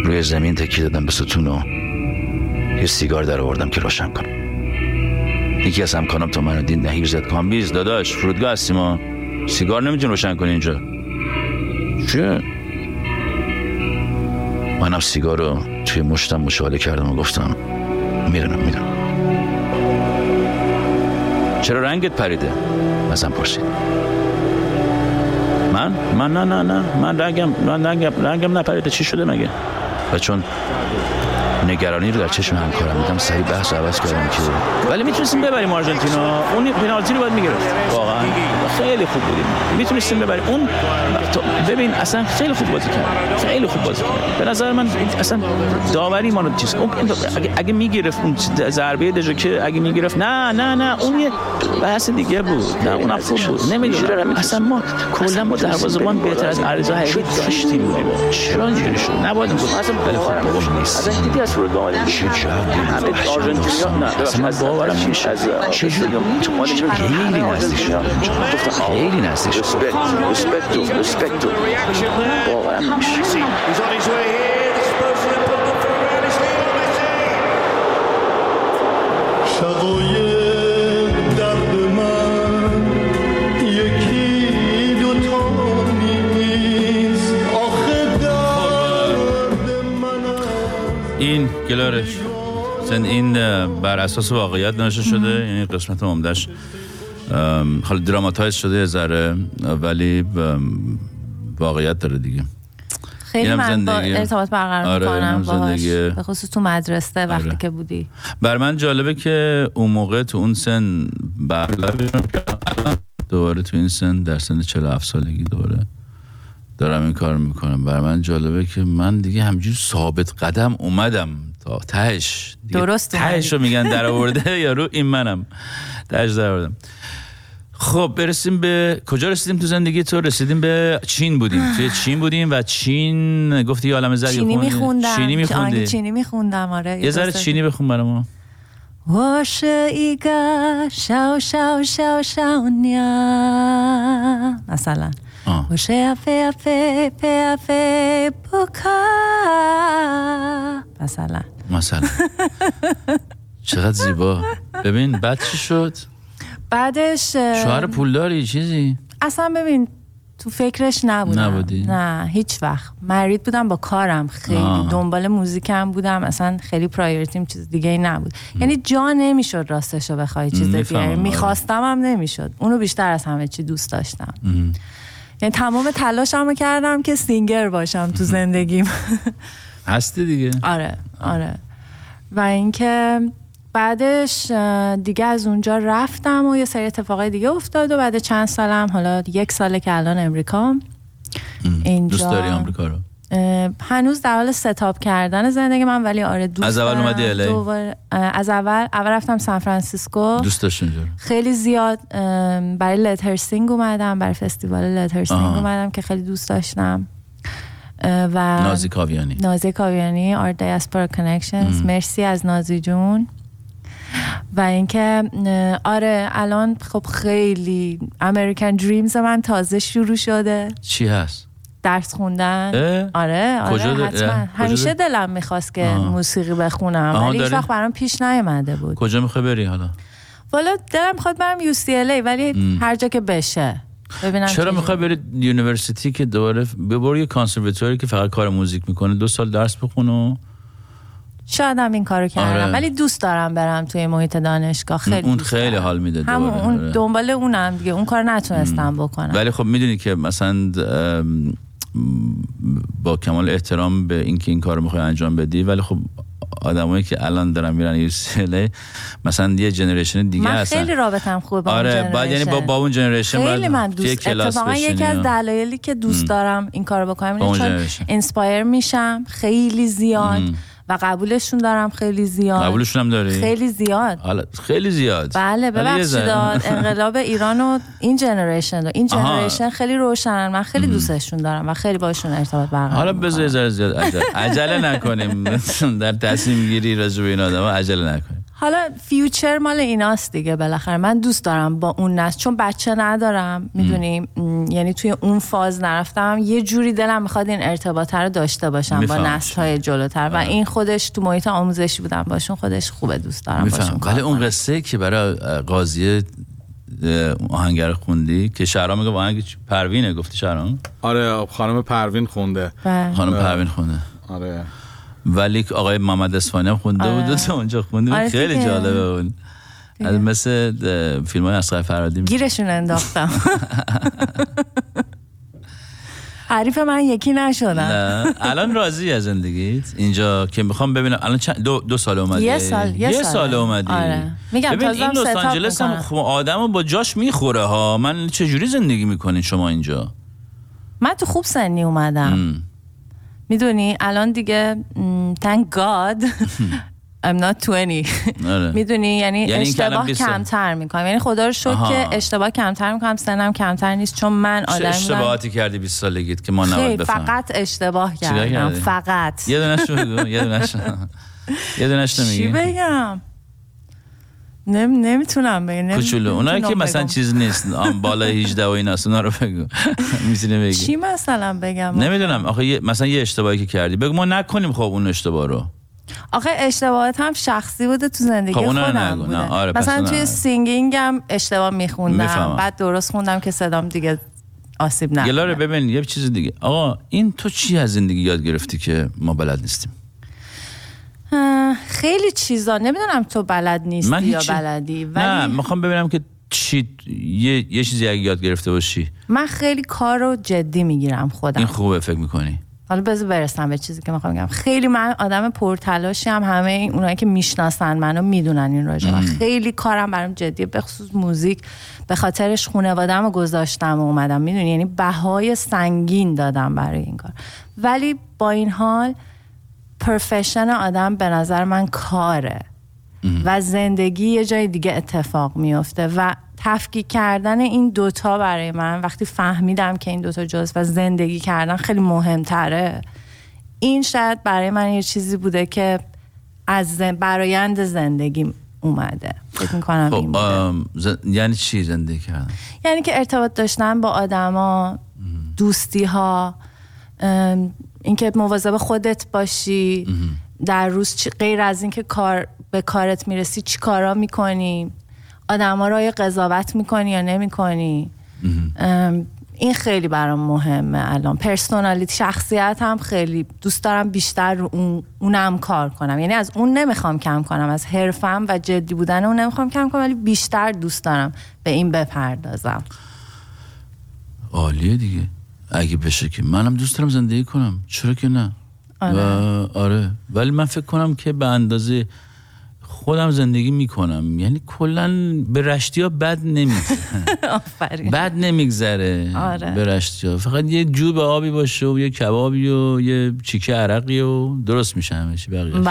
روی زمین، تکیه دادم به ستون و یه سیگار در آوردم که روشن کنم. یکی از همکارام تو منو دید، نهیر زد کامبیز داداش فرودگاه هستیم ما، سیگار نمیتونی روشن کنی اینجا. چیه؟ منم سیگار رو توی مشتم مشاله کردم و گفتم میرم. چرا رنگت پریده؟ مثلا پرسید. من نه من رنگم نپریده، چی شده مگه؟ و چون نگرانی رو در چشم همکارم دیدم سریع بحث عوض کردم که ولی میتونستیم ببریم آرژانتینا، اون پنالتی رو باید میگرفت. واقعا خیلی خوب بودیم، میتونستیم ببریم. اون ببین اصلا خیلی خوب بازی کرد به نظر من. اصلا داوری ما رو چیز اگه میگرفت اون ضربه دژوکه اگه میگرفت، نه اون یه بحث دیگه بود، نه اون خوب بود. نمیدونم اصلا ما کلا ما دروازه‌بان بهتر از عرضه حقیقی داشتیم. چرا اینجوری شد؟ نباید بود اصلا. بالاخره نیست. اصلا باورم نمیشه چجوری خیلی نزدیک خیلی نزدیک رسپکت باورم نمیشه. شقایق این گلارش چند این بر اساس واقعیت نوشته شده، یعنی قسمت عمدهش خیلی دراماتایز شده یه ذره، ولی واقعیت داره دیگه. خیلی من با ارتباط برقرار می‌کنم باهاش، به خصوص تو مدرسه وقتی که بودی. بر من جالبه که اون موقع تو اون سن برلبشون دوباره تو این سن در سن 47 سالگی دوباره دارم این کار میکنم. برای من جالبه که من دیگه همجور ثابت قدم اومدم تا تهش دیگه. درست تهش رو میگن در آورده یارو این منم تهش در آوردم. خب برسیم به کجا رسیدیم تو زندگی تو؟ رسیدیم به چین بودیم. توی چین بودیم و چین گفتی یه عالمه زرگی چینی میخوندم. چینی میخوندم آره. یه ذره چینی بخون برای ما. واشیگا شاو شاو شاو شاو نیا مثلا وشه افه افه په افه پوکا مثلا چقدر زیبا. ببین بعد چی شد؟ بعدش شوهر پولداری چیزی؟ اصلا ببین تو فکرش نبودم. نبودی؟ نه هیچ وقت. مریض بودم با کارم، خیلی دنبال موزیکم بودم، اصلا خیلی پرایورتیم چیز دیگه ای نبود. یعنی جا نمیشد راستش رو بخوای چیز دیگه، میخواستم هم نمیشد. اونو بیشتر از همه چی دوست داشتم. یعنی تمام تلاشمو کردم که سینگر باشم تو زندگیم. هستی دیگه؟ آره آره. و اینکه بعدش دیگه از اونجا رفتم و یه سری اتفاقای دیگه افتاد و بعد چند سالم، حالا یک ساله که الان امریکام. اینجا دوست داری امریکا رو؟ هنوز در حال ستاپ کردن زندگی من، ولی آره دوست دارم. از اول اومدی الی؟ از اول رفتم سان فرانسیسکو. دوست داشت اینجا خیلی زیاد. برای لترسینگ اومدم، برای فستیوال لترسینگ اومدم که خیلی دوست داشتم. و نازی کاویانی آر دیاسپورا کانکشنز، مرسی از نازی جون. و اینکه آره الان خب خیلی امریکن دریمز من تازه شروع شده. چی هست؟ درس خوندن. آره حتما. همیشه دلم میخواست که موسیقی بخونم، ولی هیچ وقت برام پیش نیامده بود. کجا میخوای بری حالا؟ والا دلم میخواد برم یو سی ال ای، ولی هر جا که بشه. ببینم چرا میخوای بری یونیورسیتی که دوباره ببری کانسرواتوری که فقط کار موزیک میکنه، 2 سال درس بخون و شاید هم این کارو کردم. ولی دوست دارم برم توی محیط دانشگاه. خیلی اون خیلی حال میده. همون دنبال اونم دیگه، اون کار نتونستم بکنم. ولی خب میدونی که مثلا با کمال احترام به اینکه این کارو میخوای انجام بدی، ولی خب آدمایی که الان دارن میرن یوسیله مثلا یه جنریشن دیگه هستن. من خیلی رابطم خوبه با اون جنریشن. بعد یعنی با اون جنریشن خیلی من دوست دارم. اتفاقا یکی از دلایلی که دوست دارم این کارو بکنم اینه چون اینسپایر میشم خیلی زیاد و قبولشون دارم خیلی زیاد. قبولشون هم داری؟ خیلی زیاد. بله ببخشید انقلاب ایران و این جنریشن و این جنریشن خیلی روشنن. من خیلی دوستشون دارم و خیلی باشون ارتباط برقرار. حالا بذار زیاد عجله نکنیم در تصمیم گیری راجع به این آدما عجله نکنیم. حالا فیوچر مال ایناست دیگه. بالاخره من دوست دارم با اون نسل، چون بچه ندارم میدونی، یعنی توی اون فاز نرفتم. یه جوری دلم میخواد این ارتباط رو داشته باشم با نسل‌های جلوتر و این خودش تو محیط آموزشی بودم باشون خودش خوبه. دوست دارم باشون. ولی اون قصه که برای قاضیه آهنگر خوندی که شهرام میگه آهنگ پروینه، گفتی شهرام؟ آره خانم پروین خونده. خانم پروین خونده. آره ولی آقای محمد اسفهانی هم خونده بود و تو اونجا خونده بود. خیلی جالبه اون. مثل فیلم های اصغر فرهادی گیرشون انداختم. حریف من یکی نشدم. الان راضی از زندگیت اینجا که میخوام ببینم الان دو سال اومدی؟ یه سال اومدی. آره میگم تازه این لس آنجلس هم آدمو با جاش میخوره ها. من چجوری زندگی میکنین شما اینجا؟ من تو خوب سنی اومدم میدونی. الان دیگه thank god I'm not 20 میدونی، یعنی اشتباه کمتر میکنم. یعنی خدا رو شکر که اشتباه کمتر میکنم، سنم کمتر نیست. چون من آدم اشتباهاتی کردی 20 سالگیت که ما نباید بفهمم. فقط اشتباه کردم. فقط یه دونه شد یه دونش نمیگی؟ چی بگم؟ نمیتونم بگم. کوچولو اونایی که مثلا چیز نیست بالای 18 و ایناست، اونا رو بگو. میتونی بگی چی مثلا بگم؟ نمیدونم آخه مثلا یه اشتباهی که کردی بگو ما نکنیم. خب اون اشتباه رو آخه اشتباهات هم شخصی بوده تو زندگی خودم بوده. آره مثلا توی سینگینگم اشتباه میخوندم، بعد درست خوندم که صدام دیگه آسیب نکنه. گلاره ببین یه چیز دیگه، آقا این تو چی از زندگی یاد گرفتی که ما بلد نیستیم؟ خیلی چیزا نمیدونم. تو بلد نیستی یا بلدی؟ ولی نه میخوام ببینم که چی یه چیزی اگه یاد گرفته باشی. من خیلی کار رو جدی میگیرم خودم. این خوبه فکر میکنی؟ حالا بذار برسم به چیزی که میخوام بگم. خیلی من آدم پرتلاشی هم، همه اونایی که میشناسن منو میدونن این راجع من. خیلی کارم برام جدیه، به خصوص موزیک. به خاطرش خانواده‌مو گذاشتم و اومدم، میدونی، یعنی بهای سنگین دادم برای این کار. ولی با این حال پروفشن آدم به نظر من کاره و زندگی یه جای دیگه اتفاق میفته و تفکیک کردن این دوتا برای من، وقتی فهمیدم که این دوتا جز و زندگی کردن خیلی مهمتره، این شاید برای من یه چیزی بوده که از برایند زندگیم اومده. فکر میکنم این بوده. یعنی چی زندگی کردن؟ یعنی که ارتباط داشتن با آدم ها، دوستی ها، اینکه مواظب خودت باشی در روز، غیر از اینکه کار به کارت میرسی چی کارا میکنی، آدم ها را یه قضاوت میکنی یا نمیکنی. این خیلی برام مهمه الان. پرسونالیتی، شخصیت هم خیلی دوست دارم بیشتر رو اونم کار کنم. یعنی از اون نمیخوام کم کنم، از حرفم و جدی بودن اون نمیخوام کم کنم، ولی بیشتر دوست دارم به این بپردازم. عالیه دیگه. اگه بشه که منم دوست دارم زندگی کنم، چرا که نه؟ آره. ولی من فکر کنم که به اندازه خودم زندگی میکنم، یعنی کلا به رشتیا بد نمیگذره. بد نمیگذره به رشتیا، فقط یه جو به آبی باشه و یه کبابی و یه چیکه عرقی و درست میشه همه چی بقیه.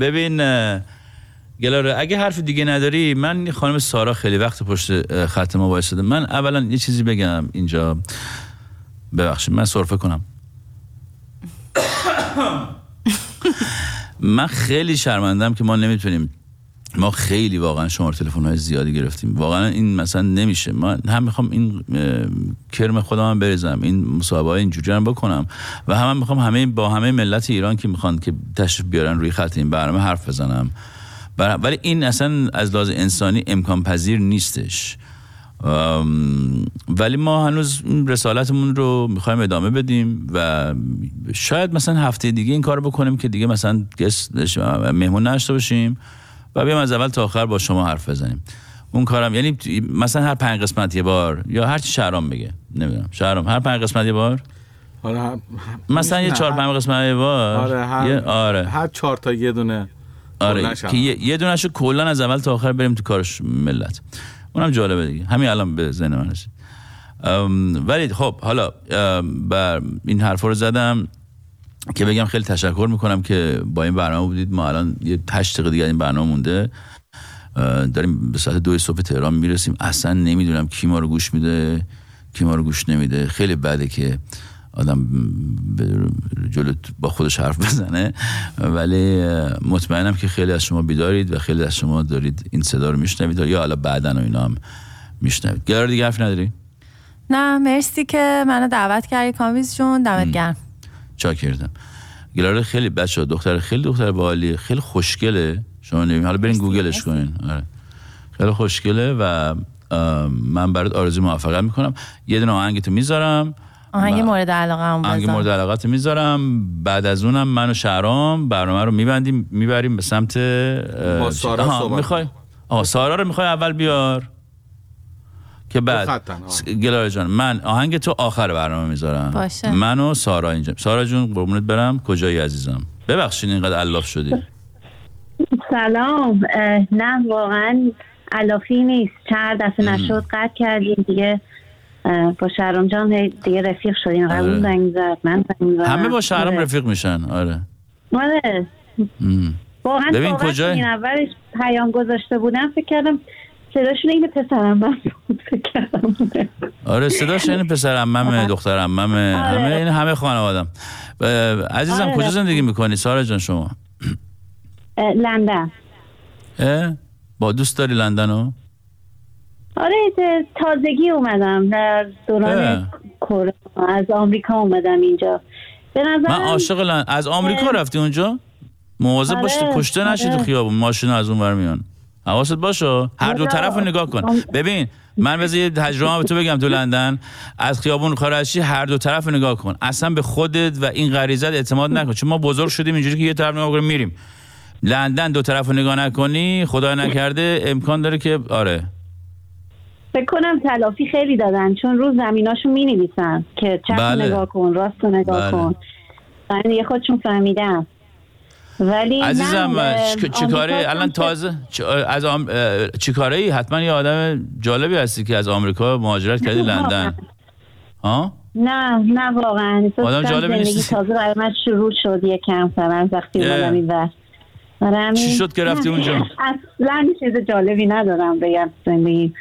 ببین گلاره، اگه حرف دیگه نداری، من خانم سارا خیلی وقت پشت خط ما وایساده. من اولا یه چیزی بگم اینجا، ببخشید من سرفه کنم. من خیلی شرمندم که ما نمیتونیم، ما خیلی واقعا شماره تلفن‌های زیادی گرفتیم، واقعا این مثلا نمیشه. من هم میخوام این کرم خودم بریزم، این مسابقه‌های اینجوری هم بکنم و هم میخوام همه با همه ملت ایران که میخوان که تشریف بیارن روی خط این برنامه حرف بزنم، ولی این اصلا از لحاظ انسانی امکان پذیر نیستش. ولی ما هنوز رسالتمون رو میخوایم ادامه بدیم و شاید مثلا هفته دیگه این کار بکنیم که دیگه مثلا مهمون نشته باشیم و بیام از اول تا آخر با شما حرف بزنیم. اون کارم یعنی مثلا هر 5 قسمت یه بار، یا هر چی شهرام بگه، نمیدونم شهرام، هر 5 قسمت یه بار. آره مثلا یه 4-5 قسمت یه بار. آره هر 4 تا یه دونه. آره که یه دونه‌شو کلا از اول تا آخر بریم تو کارش ملت. اونم جالبه دیگه، همین الان به ذهن من رسید. ولی خب حالا بر این حرفا رو زدم که بگم خیلی تشکر میکنم که با این برنامه بودید. ما الان یه 8 دقیقه دیگه این برنامه مونده، داریم به ساعت 2 صبح تهران میرسیم. اصلا نمیدونم کی ما رو گوش میده کی ما رو گوش نمیده. خیلی بده که آدم جلو با خودش حرف بزنه، ولی مطمئنم که خیلی از شما بیدارید و خیلی از شما دارید این صدا رو میشنوید، یا حالا بعدن و اینا هم میشنوید. گلاره دیگه حرف نداری؟ نه مرسی که منو دعوت کردی کامبیز جون، دمت گرم. چاکردم گلاره. خیلی بچه‌ها دختر، خیلی دختر باحالیه، خیلی خوشگله. شما نمی‌بینید، حالا برین گوگلش کنین. آره خیلی خوشگله و من برات آرزوی موفقیت میکنم. یه دونه آهنگتو میذارم، آهنگ مورد علاقه‌مو بذارم. آهنگ مورد علاقه‌ت میذارم. بعد از اونم من و شهرام برنامه رو میبندیم، میبریم به سمت با سارا. میخوای سارا رو میخوای اول بیار که بعد گلاره جان من آهنگ تو آخر برنامه میذارم. باشه. من و سارا اینجا. سارا جون قربونت برم، کجایی عزیزم؟ ببخشید اینقدر الاف شدی. سلام. نه واقعا الافی نیست، چهار دفعه نشد قطع کردیم دیگه. با شهرام جان دیگه رفیق شدیم. قبول زنگ زد، من زنگ زدم، همه با شهرام رفیق میشن. آره واقعا. ببین کجای این اولش پیام گذاشته بودم، فکر کردم صداشون این پسرم من بود فکرم. آره صداش این پسرم من دخترم من همه این همه خانوادم. عزیزم آره. کجا زندگی میکنی سارا جان شما؟ لندن. با دوست داری لندنو؟ آره تازگی اومدم در دوران کرونا از آمریکا اومدم اینجا. من عاشق لندن. از آمریکا رفتی اونجا؟ مواظب باش کشته نشی تو خیابون، ماشینا از اون ور میان. حواست باشه، هر دو طرفو نگاه کن. ببین من واسه تجربه تو بگم تو لندن از خیابون خارجی هر دو طرفو نگاه کن. اصلا به خودت و این غریزت اعتماد نکن. چون ما بزرگ شدیم اینجوری که یه طرف نگاه کنیم میریم. لندن دو طرفو نگاه نکنی، خدا نکرده امکان داره که آره. فکر کنم تلافی خیلی دادن چون رو زمیناشو می‌نویسن که چپ نگاه کن، راست نگاه کن. من یه خودشون فهمیدم. ولی عزیزم چیکاره الان تازه چیکاره‌ای؟ حتما یه آدم جالبی هستی که از آمریکا مهاجرت کردی لندن. ها؟ نه واقعا آدم جالبی نیستی. تازه برای من شروع شد یکم مثلا وقتی اومدم اینور. چی شد که رفتی اونجا؟ اصلا چیز جالبی ندارم بگم زندگی.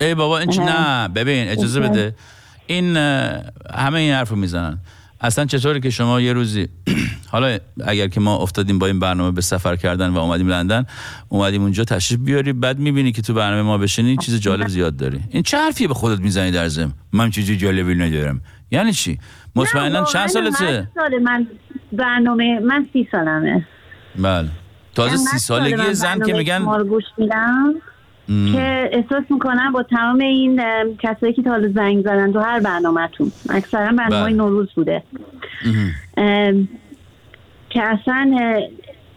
ای بابا این نه ببین اجازه بده. این همه این حرفو میزنن. اصلا چطوری که شما یه روزی حالا اگر که ما افتادیم با این برنامه به سفر کردن و اومدیم لندن، اومدیم اونجا تشریف بیاری، بعد میبینی که تو برنامه ما بشینی چیز جالب زیاد داری. این چه حرفیه به خودت میزنی در ذهن؟ من چیزی جالبی ندارم. یعنی چی؟ مطمئنا چند سالته؟ من برنامه من 30 سالمه. بله. تازه 30 سالگی زن که میگن که احساس میکنم با تمام این کسایی که تا حالا زنگ زدن تو هر برنامه‌تون اکثرا برنامه‌های نوروز بوده که اصلا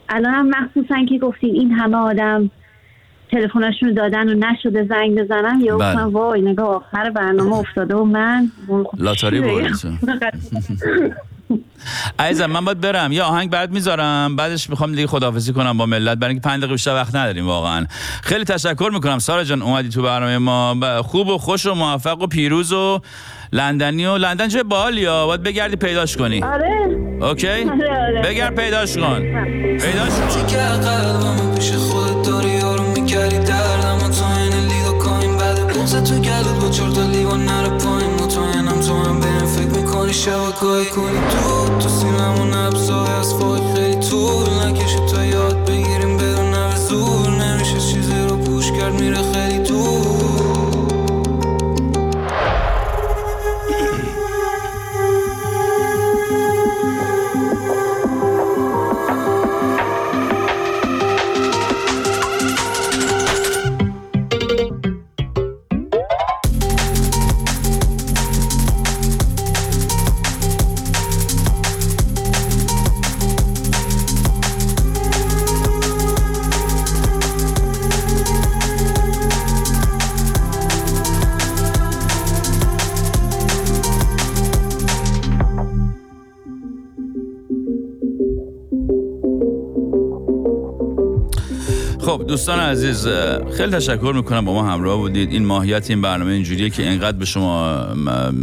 الان هم مخصوصا که گفتین این همه آدم تلفناشون رو دادن و نشده زنگ بزنن یا گفتن وای نگاه آخر برنامه افتاده و من لاتاری بردم. عزیزم من باید برم یه آهنگ برات میذارم بعدش میخوام دیگه خداحافظی کنم با ملت برای اینکه 5 دقیقه بیشتر وقت نداریم واقعا. خیلی تشکر میکنم سارا جان اومدی تو برنامه ما. خوب و خوش و موفق و پیروز و لندنی و لندن چه باحالیا باید بگردی پیداش کنی. آره اوکی آره. بگرد پیداش کن پیداش کن که قلبم پیش خودت داری یارو میگیری دردم تو این لیگو کاین بعد بوز تو گلو با چرت لیو نره پایین مطمئنم تو هم بهم فکر میکنی شبا گاهی کنی تو سینمون ابزای از فای خیلی طول نکشی تا یاد بگیریم بدون نوه زور نمیشه چیزی رو پوش کرد میره خیلی دور. دوستان عزیز خیلی تشکر میکنم با ما همراه بودید. این ماهیت این برنامه اینجوریه که اینقدر به شما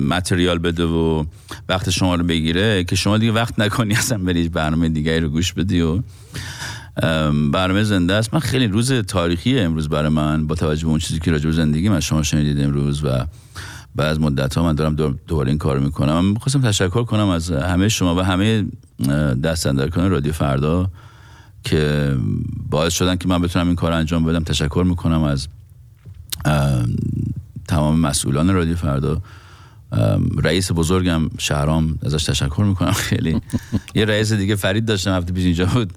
متریال بده و وقت شما رو بگیره که شما دیگه وقت نکنی اصلا برید برنامه دیگه رو گوش بدی و برنامه زنده است. من خیلی روز تاریخی امروز برای من با توجه به اون چیزی که راجع به زندگی من شما شنیدید امروز و بعد از مدت‌ها من دارم دوباره این کارو میکنم. می‌خواستم تشکر کنم از همه شما و همه دست اندرکاران رادیو فردا که باعث شدن که من بتونم این کار انجام بدم. تشکر میکنم از تمام مسئولان رادیو فردا. رئیس بزرگم شهرام ازش تشکر میکنم خیلی. یه رئیس دیگه فرید داشتم هفته پیش اینجا بود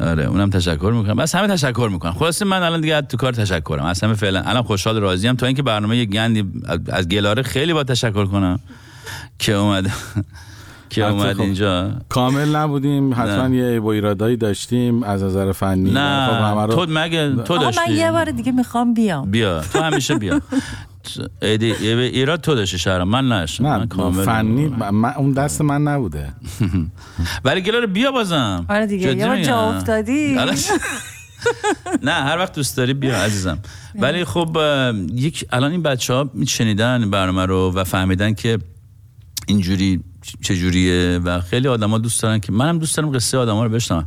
آره اونم تشکر میکنم. بس همه تشکر میکنم. خلاصه من الان دیگه تو کار تشکرم. از همه فعلا الان خوشحال راضیم تا اینکه برنامه یه گندی از گلاره خیلی با تشکر کنم که اومد اومد اینجا. کامل نبودیم حتما نه. یه عیب و ایرادایی داشتیم از نظر فنی. نه تو مگه تو داشتی من یه بار دیگه میخوام بیام. بیا تو همیشه بیا. ایراد تو داشتی شهرام من نشم. نه من کامل فنی من اون دست من نبوده. ولی گلاره بیا بازم. آره دیگه یه بار جا افتادی. نه هر وقت دوست داری بیا عزیزم. ولی خب یک الان این بچه‌ها شنیدن برنامه رو و فهمیدن که اینجوری چجوریه و خیلی آدما دوست دارن که منم دوست دارم قصه آدما رو بشنوم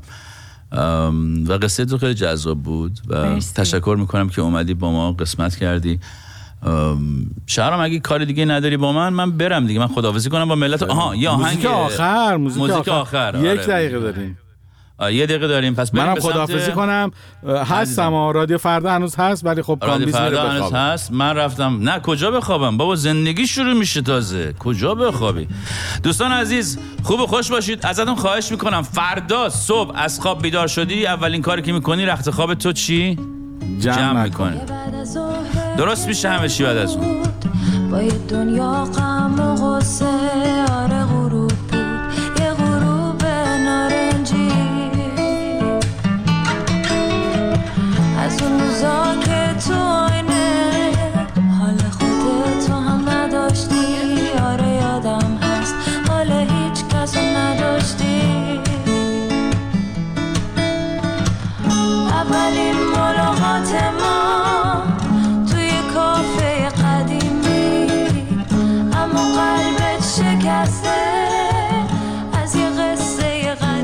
و قصه تو خیلی جذاب بود و مرسی. تشکر میکنم که اومدی با ما قسمت کردی. شهرام اگه کار دیگه نداری با من برم دیگه، من خداحافظی کنم با ملت. آها یه آهنگ آخر، موزیک آخر. 1 دقیقه داریم. 1 دقیقه داریم، پس بریم. منم خداحافظی کنم. هستم رادیو فردا هنوز هست، ولی خب کامبیز فردا هنوز هست. من رفتم، نه کجا بخوابم بابا، زندگی شروع میشه تازه، کجا بخوابی. دوستان عزیز خوب و خوش باشید. ازتون خواهش میکنم فردا صبح از خواب بیدار شدی اولین کاری که میکنی رخت خواب تو چی؟ جمع میکنی. درست میشه همه چی بعد از اون. با دنیا غم و غصه